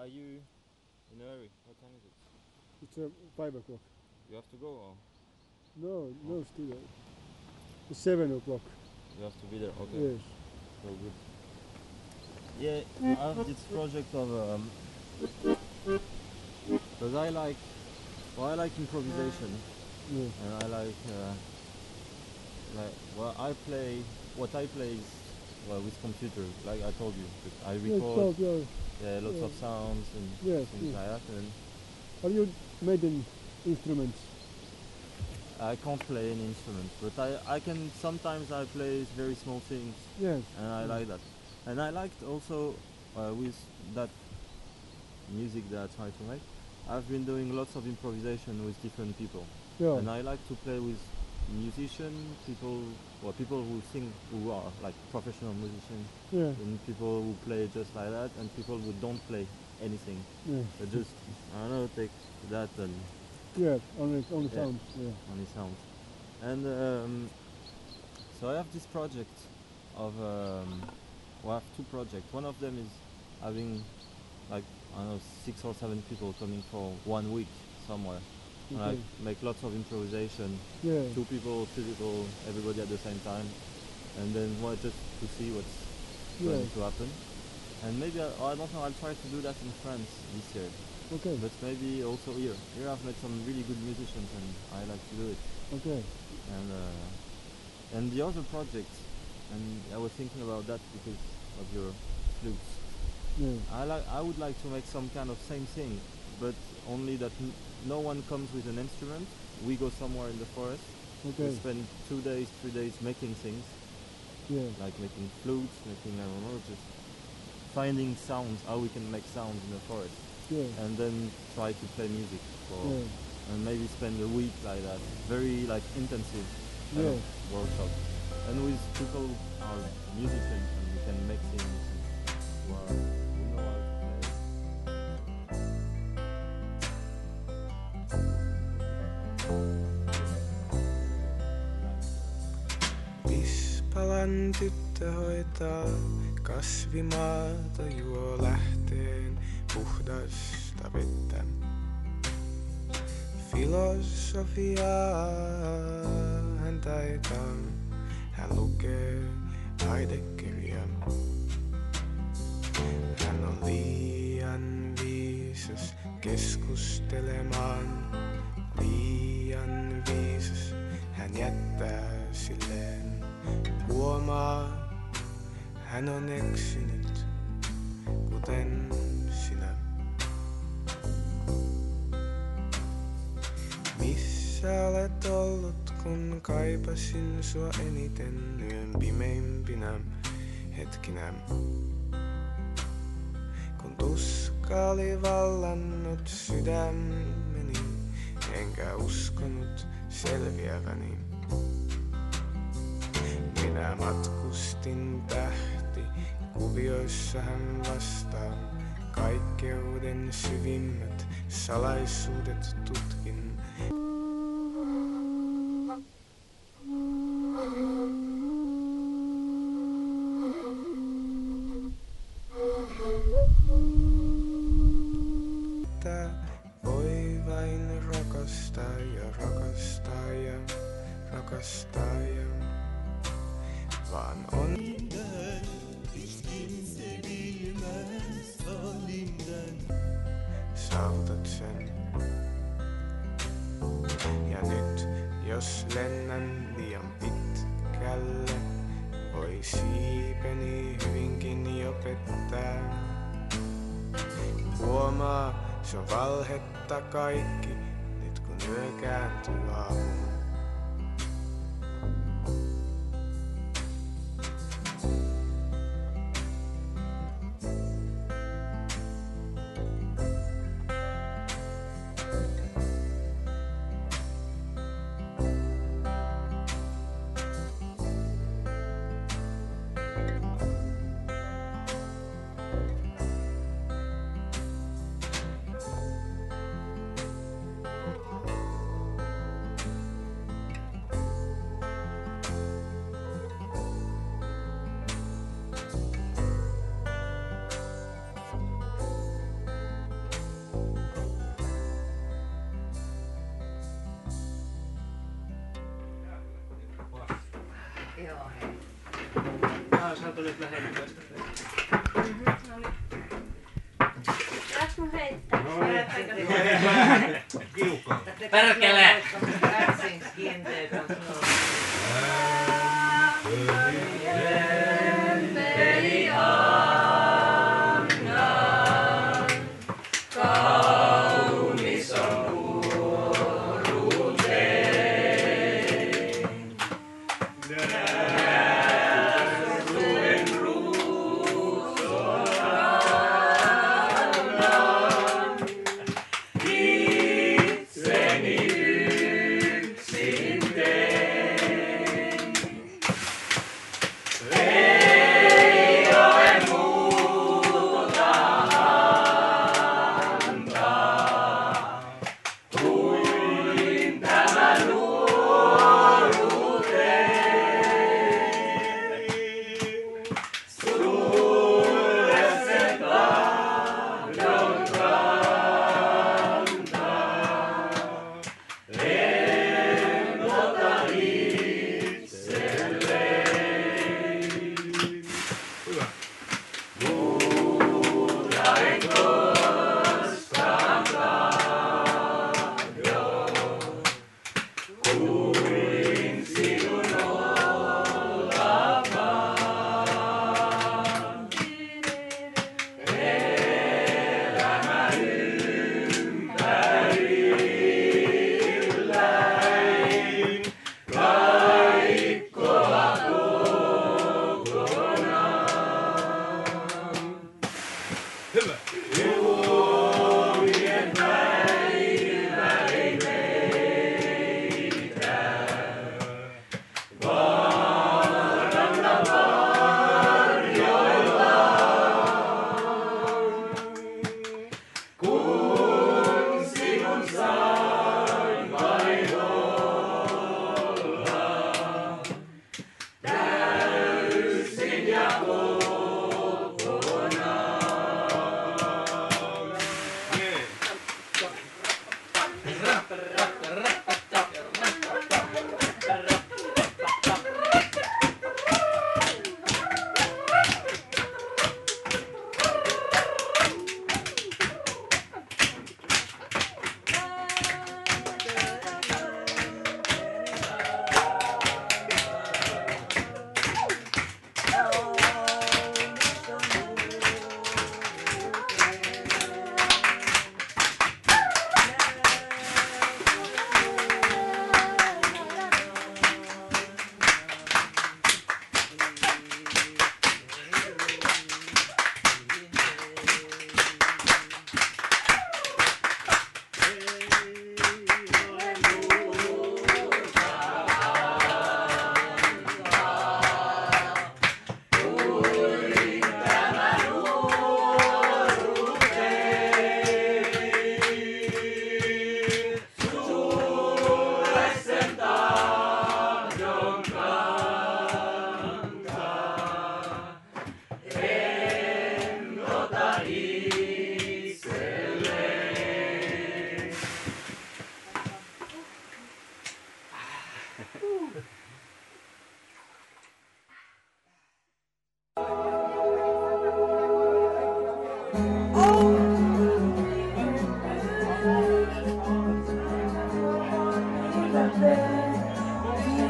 are you in a hurry? What time is it? It's 5 o'clock. You have to go or? No, no, still. It's 7 o'clock. You have to be there, okay. Yes. So good. Yeah, I have this project of, because I like, well, I like improvisation. Yeah. And I like, well, I play, what I play is, well, with computers, like I told you. I record lots of sounds and things like that. And have you made an instrument? I can't play any instrument, but I can, sometimes I play very small things. Yes. And I like that. And I liked also, with that music that I try to make, I've been doing lots of improvisation with different people. Yeah. And I like to play with musicians, people who sing, who are like professional musicians, and people who play just like that, and people who don't play anything. Yeah. They just, I don't know, take that and... Yeah, only sounds. Yeah. Only sounds. And so I have this project of, well, I have two projects. One of them is having like, I don't know, 6 or 7 people coming for 1 week somewhere. Okay. And I make lots of improvisation. Yeah. 2 people, 3 people, everybody at the same time. And then well, just to see what's going to happen. And maybe, I don't know, I'll try to do that in France this year. Okay. But maybe also here. Here I've met some really good musicians and I like to do it. Okay. And the other project, and I was thinking about that because of your flutes. Yeah. I would like to make some kind of same thing, but only that no one comes with an instrument. We go somewhere in the forest. Okay. We spend 2 days, 3 days making things. Yeah. Like making flutes, making, I don't know, just finding sounds, how we can make sounds in the forest. Yeah. And then try to play music for, and maybe spend a week like that, very like intensive workshop. And with people who are musicians and we can make things who are, you know, how to play. Mis palan tyttö hoitaa kasvimaata juo lähteen. Puhdasta vettä. Filosofiaa hän taitaa, hän lukee taidekirjaa. Hän on liian viisas keskustelemaan, liian viisas hän jättää silleen. Huomaa, hän on eksynyt, kuten missä olet ollut, kun kaipasin sua eniten yön pimeimpinä hetkinä? Kun tuska oli vallannut sydämeni, enkä uskonut selviäväni. Minä matkustin tähti, kuvioissa hän vastaa. Kaikkeuden syvimmät salaisuudet tutkin. Tää voi vain rakastaa ja rakastaa ja rakastaa ja vaan on... Saavutat sen. Ja nyt, jos lennän liian pitkälle, voi siipeni hyvinkin jo pettää. Huomaa, se on valhetta kaikki, nyt kun yö kääntyy aamuun. katsota nyt lähemmin. No niin. Saaks mun heittää? No niin. Kiukaan. Perkele! Ärsins kiinteet on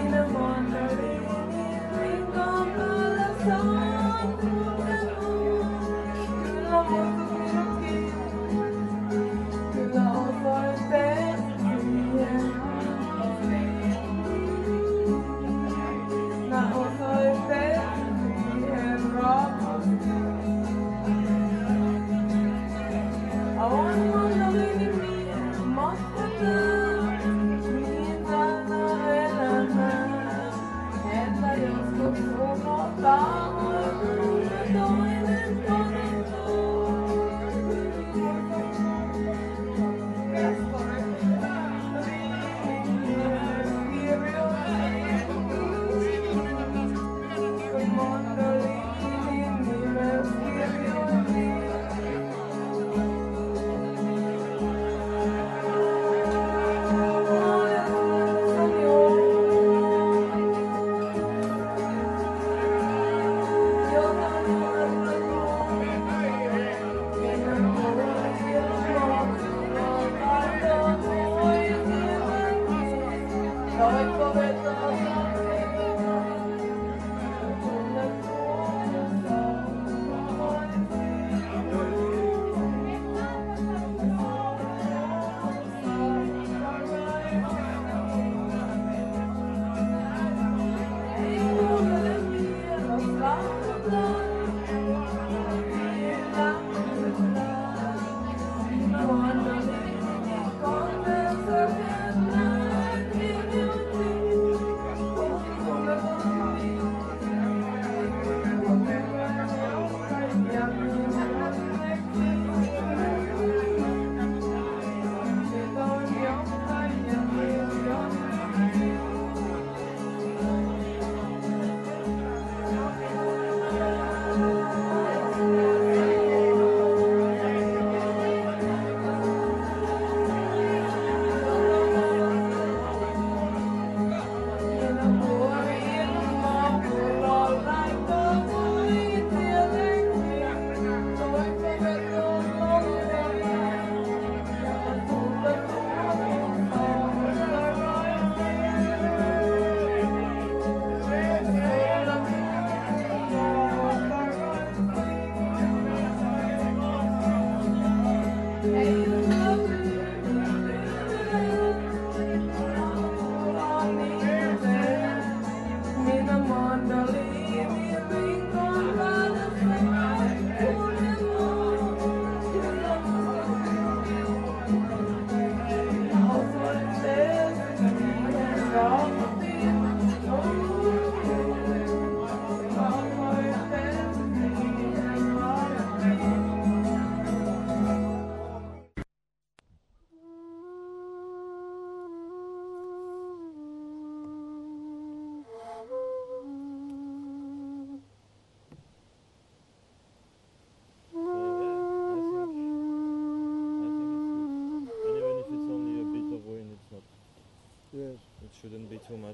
I want one to leave me.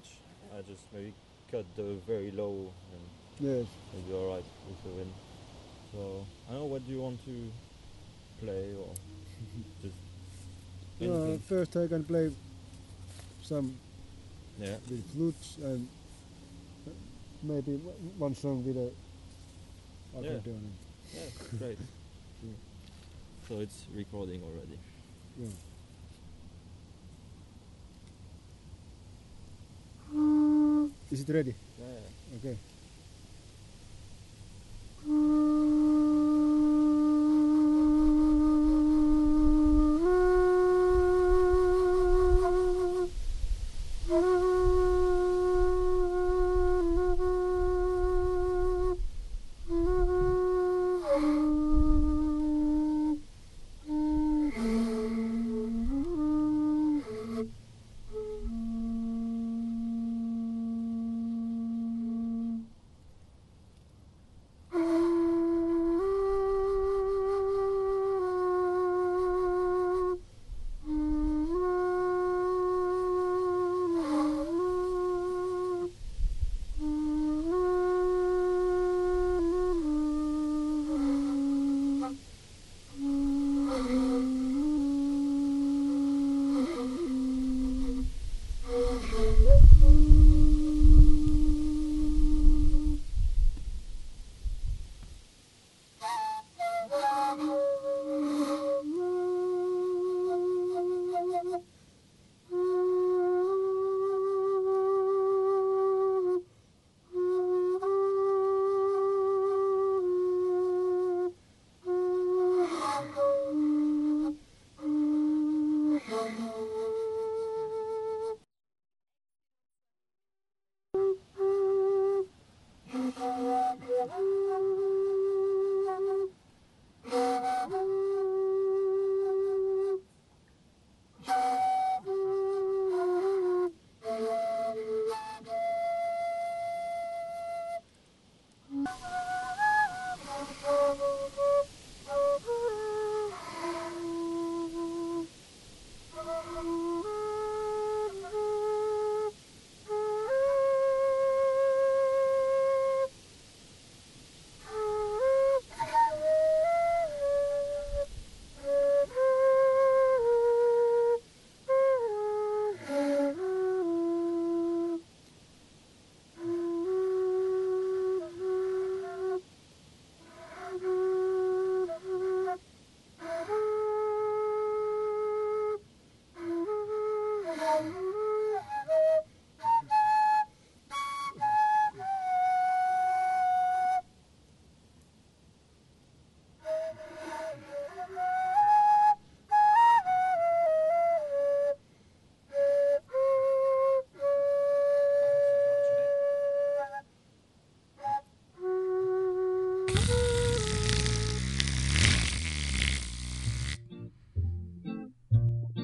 much. I just maybe cut the very low and yes, it'll be alright with the wind. So I don't know, what do you want to play or just anything? First I can play some with flutes and maybe one song with a accordion. Yeah, great. Yeah. So it's recording already. Yeah. Is it ready? Yeah. Okay.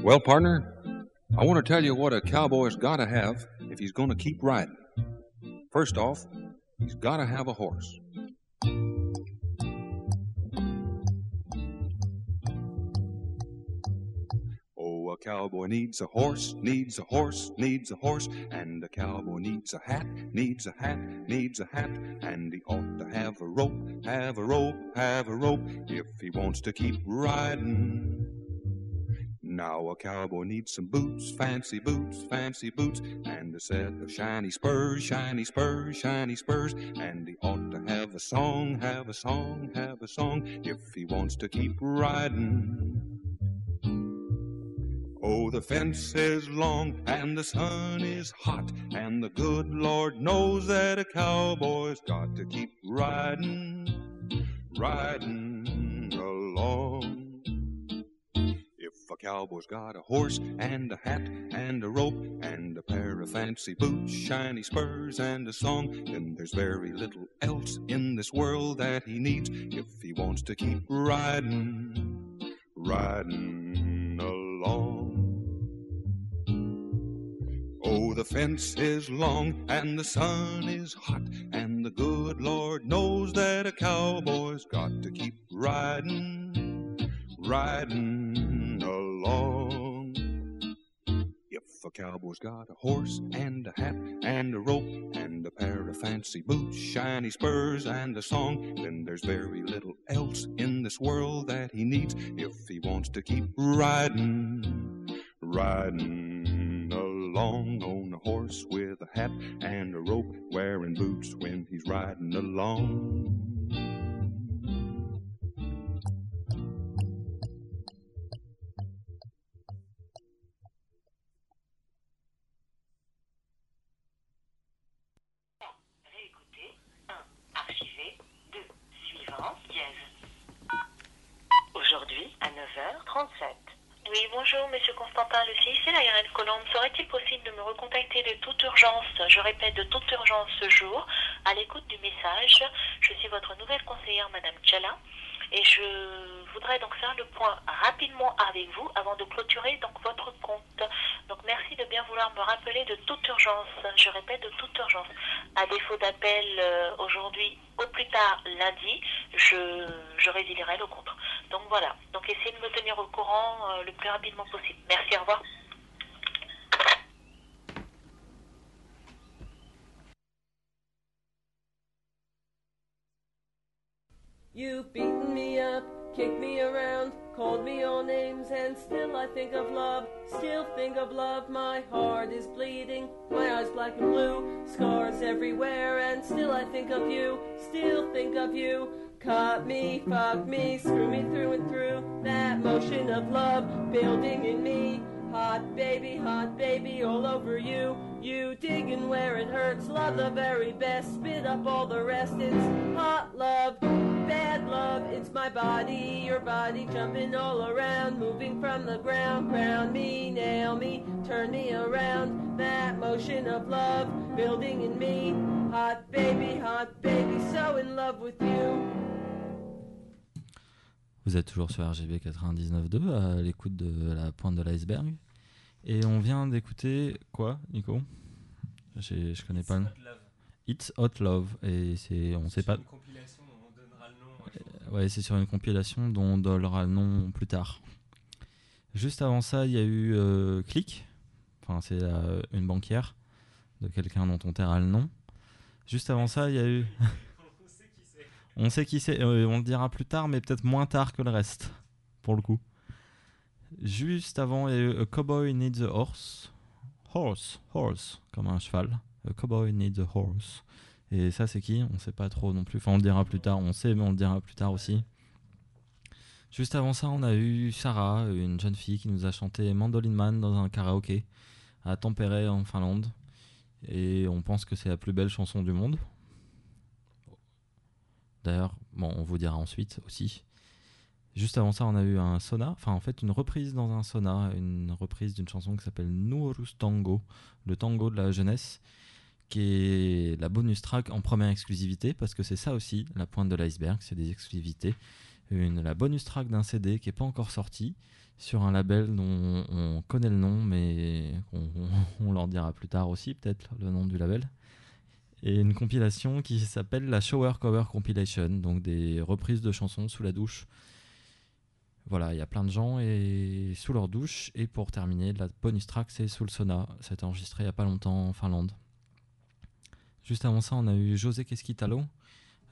Well, partner, I want to tell you what a cowboy's got to have if he's going to keep riding. First off, he's got to have a horse. Oh, a cowboy needs a horse, needs a horse, needs a horse, and a cowboy needs a hat, needs a hat, needs a hat, and he ought to have a rope, have a rope, have a rope, if he wants to keep riding. Now a cowboy needs some boots, fancy boots, fancy boots, and a set of shiny spurs, shiny spurs, shiny spurs, and he ought to have a song, have a song, have a song, if he wants to keep riding. Oh, the fence is long and the sun is hot, and the good Lord knows that a cowboy's got to keep riding, riding along. If a cowboy's got a horse and a hat and a rope and a pair of fancy boots, shiny spurs and a song, then there's very little else in this world that he needs if he wants to keep riding, riding along. Oh, the fence is long and the sun is hot, and the good Lord knows that a cowboy's got to keep riding, riding along. If a cowboy's got a horse and a hat and a rope and a pair of fancy boots, shiny spurs and a song, then there's very little else in this world that he needs if he wants to keep riding, riding along on a horse with a hat and a rope, wearing boots when he's riding along. Oui, bonjour, monsieur Constantin, le CIC, l'ARL Colombe. Serait-il possible de me recontacter de toute urgence, je répète, de toute urgence ce jour, à l'écoute du message? Je suis votre nouvelle conseillère, madame Tchala, et je voudrais donc faire le point rapidement avec vous avant de clôturer donc votre compte. Donc, merci de bien vouloir me rappeler de toute urgence, je répète, de toute urgence. À défaut d'appel aujourd'hui, au plus tard lundi, je résilierai le compte. Donc voilà, donc essayez de me tenir au courant le plus rapidement possible. Merci, au revoir. You've beaten me up, kicked me around, called me all names, and still I think of love, still think of love. My heart is bleeding, my eyes black and blue, scars everywhere, and still I think of you, still think of you. Cut me, fuck me, screw me through and through, that motion of love building in me. Hot baby, all over you. You dig in where it hurts, love the very best, spit up all the rest. It's hot love, bad love, it's my body, your body, jumping all around, moving from the ground. Ground me, nail me, turn me around, that motion of love building in me. Hot baby, so in love with you. Vous êtes toujours sur RGB 99.2 à l'écoute de La Pointe de l'iceberg. Et on vient d'écouter quoi, Nico? Je connais It's pas. Hot Love. It's Hot Love. Et c'est, on sait pas. Une compilation dont on donnera le nom. Ouais, c'est sur une compilation dont on donnera le nom plus tard. Juste avant ça, il y a eu Click. Enfin, c'est une banquière de quelqu'un dont on taira le nom. Juste avant ça, il y a eu. On sait qui c'est, on le dira plus tard, mais peut-être moins tard que le reste, pour le coup. Juste avant, il y a eu A Cowboy Needs a Horse. Horse, horse, comme un cheval. A Cowboy Needs a Horse. Et ça, c'est qui? On sait pas trop non plus. Enfin, on le dira plus tard, on sait, mais on le dira plus tard aussi. Juste avant ça, on a eu Sarah, une jeune fille qui nous a chanté Mandolin Man dans un karaoké à Tampere, en Finlande. Et on pense que c'est la plus belle chanson du monde. D'ailleurs, bon, on vous dira ensuite aussi. Juste avant ça, on a eu un sauna, enfin en fait une reprise dans un sauna, une reprise d'une chanson qui s'appelle Nuorus Tango, le tango de la jeunesse, qui est la bonus track en première exclusivité, parce que c'est ça aussi, la pointe de l'iceberg, c'est des exclusivités. La bonus track d'un CD qui n'est pas encore sorti, sur un label dont on connaît le nom, mais on leur dira plus tard aussi peut-être le nom du label. Et une compilation qui s'appelle la Shower Cover Compilation, donc des reprises de chansons sous la douche. Voilà, il y a plein de gens et sous leur douche. Et pour terminer, la bonus track, c'est Soul Sona. C'était enregistré il n'y a pas longtemps en Finlande. Juste avant ça, on a eu José Keskitalo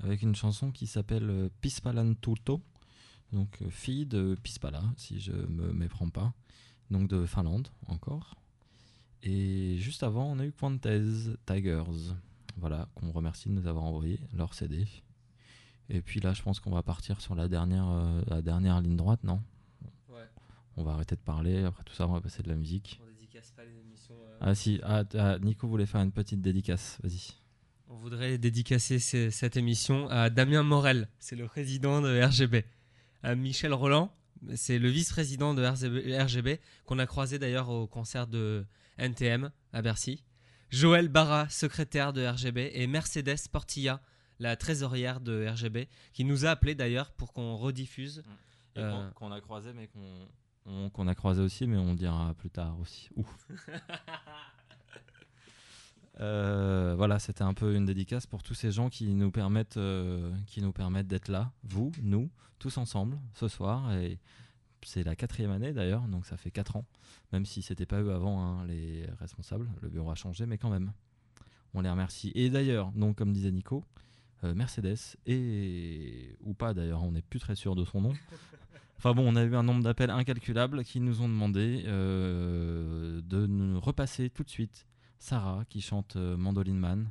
avec une chanson qui s'appelle Pispalan Tulto, donc fille de Pispala, si je ne me méprends pas, donc de Finlande encore. Et juste avant, on a eu Qantas Tigers. Voilà, qu'on remercie de nous avoir envoyé leur CD. Et puis là, je pense qu'on va partir sur la dernière ligne droite, non? Ouais. On va arrêter de parler, après tout ça, on va passer de la musique. On dédicace pas les émissions. Ah si, Nico voulait faire une petite dédicace, vas-y. On voudrait dédicacer cette émission à Damien Morel, c'est le président de RGB. À Michel Roland, c'est le vice-président de RGB, qu'on a croisé d'ailleurs au concert de NTM à Bercy. Joël Barra, secrétaire de RGB, et Mercedes Portilla, la trésorière de RGB, qui nous a appelés d'ailleurs pour qu'on rediffuse. Et qu'on a croisé, mais qu'on a croisé aussi, mais on le dira plus tard aussi. Ouf. Voilà, c'était un peu une dédicace pour tous ces gens qui nous permettent d'être là, vous, nous, tous ensemble, ce soir, et C'est la 4e année d'ailleurs, donc ça fait 4 ans, même si c'était pas eux avant, hein, les responsables, le bureau a changé, mais quand même, on les remercie. Et d'ailleurs, donc comme disait Nico, Mercedes, et ou pas d'ailleurs, on n'est plus très sûr de son nom. Enfin bon, on a eu un nombre d'appels incalculables qui nous ont demandé de nous repasser tout de suite Sarah qui chante Mandolin Man.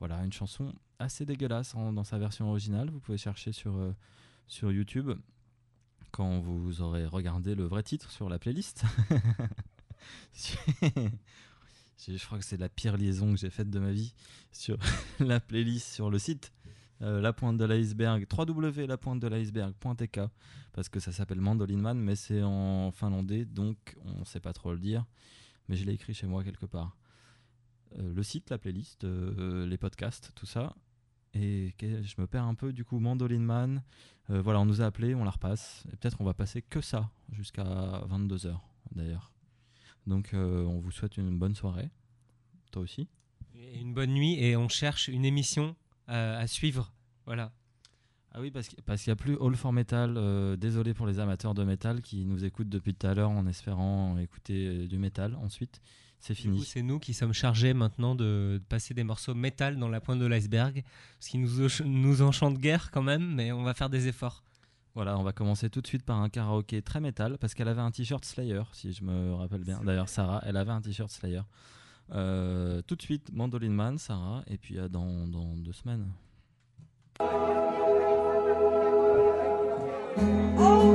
Voilà, une chanson assez dégueulasse dans sa version originale, vous pouvez chercher sur YouTube. Quand vous aurez regardé le vrai titre sur la playlist. Je crois que c'est la pire liaison que j'ai faite de ma vie sur la playlist sur le site La Pointe de l'iceberg, www.lapointedeliceberg.tk, parce que ça s'appelle Mandolin Man, mais c'est en finlandais, donc on ne sait pas trop le dire, mais je l'ai écrit chez moi quelque part. Le site, la playlist, les podcasts, tout ça. Et je me perds un peu, du coup, Mandolin Man, voilà, on nous a appelés, on la repasse, et peut-être on va passer que ça jusqu'à 22h d'ailleurs. Donc on vous souhaite une bonne soirée, toi aussi. Et une bonne nuit, et on cherche une émission à suivre, voilà. Ah oui, parce qu'il n'y a plus All for Metal, désolé pour les amateurs de métal qui nous écoutent depuis tout à l'heure en espérant écouter du métal ensuite. C'est fini. Du coup, c'est nous qui sommes chargés maintenant de passer des morceaux métal dans La Pointe de l'iceberg, ce qui nous enchante guère quand même, mais on va faire des efforts. Voilà, on va commencer tout de suite par un karaoké très métal, parce qu'elle avait un t-shirt Slayer, si je me rappelle bien. D'ailleurs, Sarah, elle avait un t-shirt Slayer. Tout de suite, Mandolin Man, Sarah, et puis dans 2 semaines. Oh.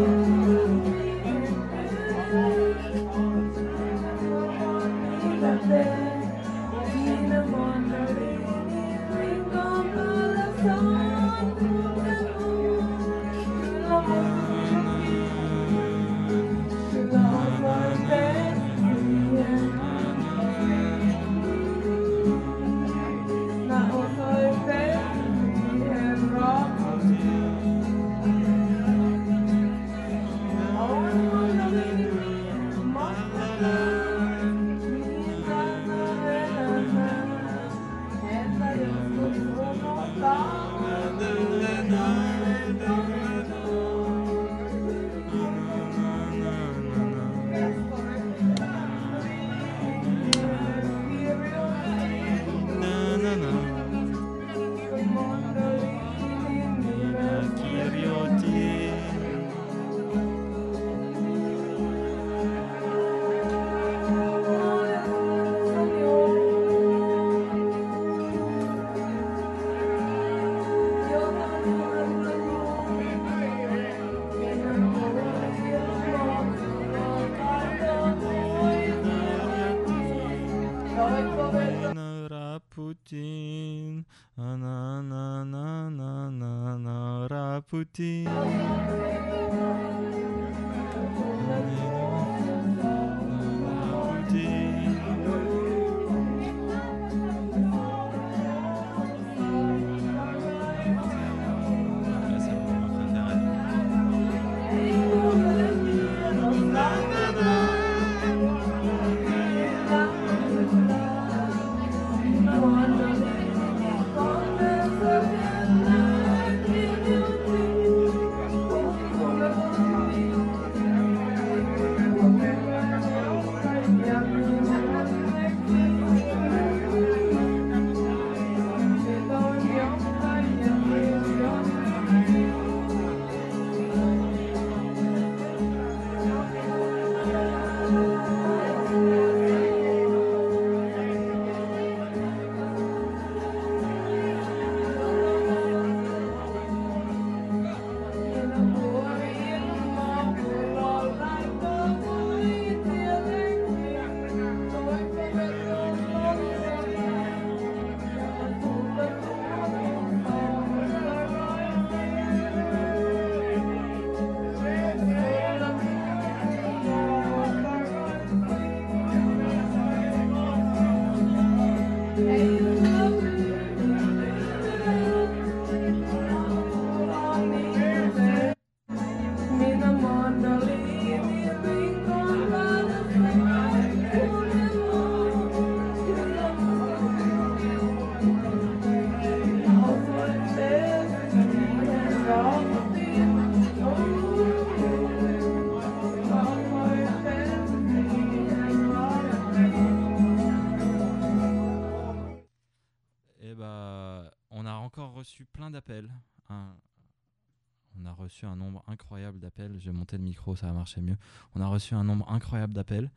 plein d'appels. On a reçu un nombre incroyable d'appels. Je vais monter le micro, ça va marcher mieux. On a reçu un nombre incroyable d'appels.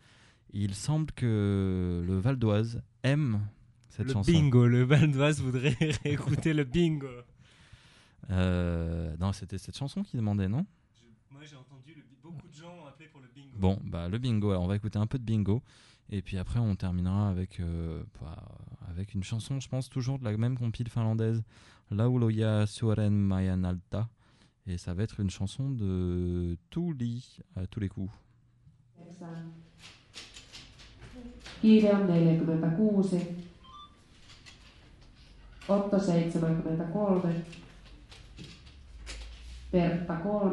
Il semble que le Val d'Oise aime cette chanson. Bingo, le Val d'Oise voudrait réécouter le bingo. Non, c'était cette chanson qui demandait, non ? Moi, j'ai entendu beaucoup de gens appeler pour le bingo. Bon, bah le bingo. Alors, on va écouter un peu de bingo. Et puis après, on terminera avec une chanson, je pense, toujours de la même compile finlandaise, Lauluja Suren Maen Alta. Et ça va être une chanson de Tuuli à tous les coups. Kiire on 46, Otto 73, Pertta 3,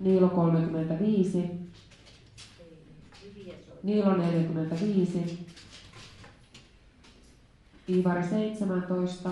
Niilo 35, Niilo 45, Iivari 17.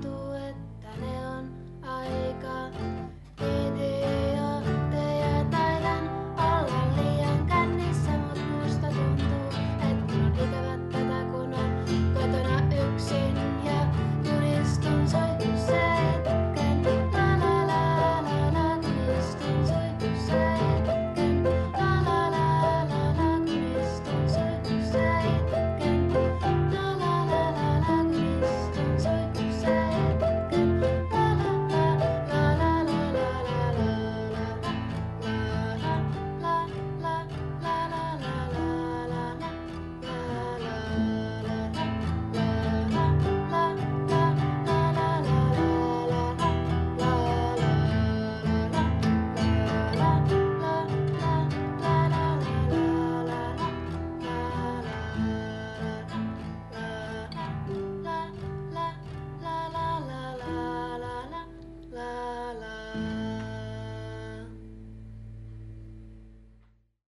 tuntuu, että ne on aika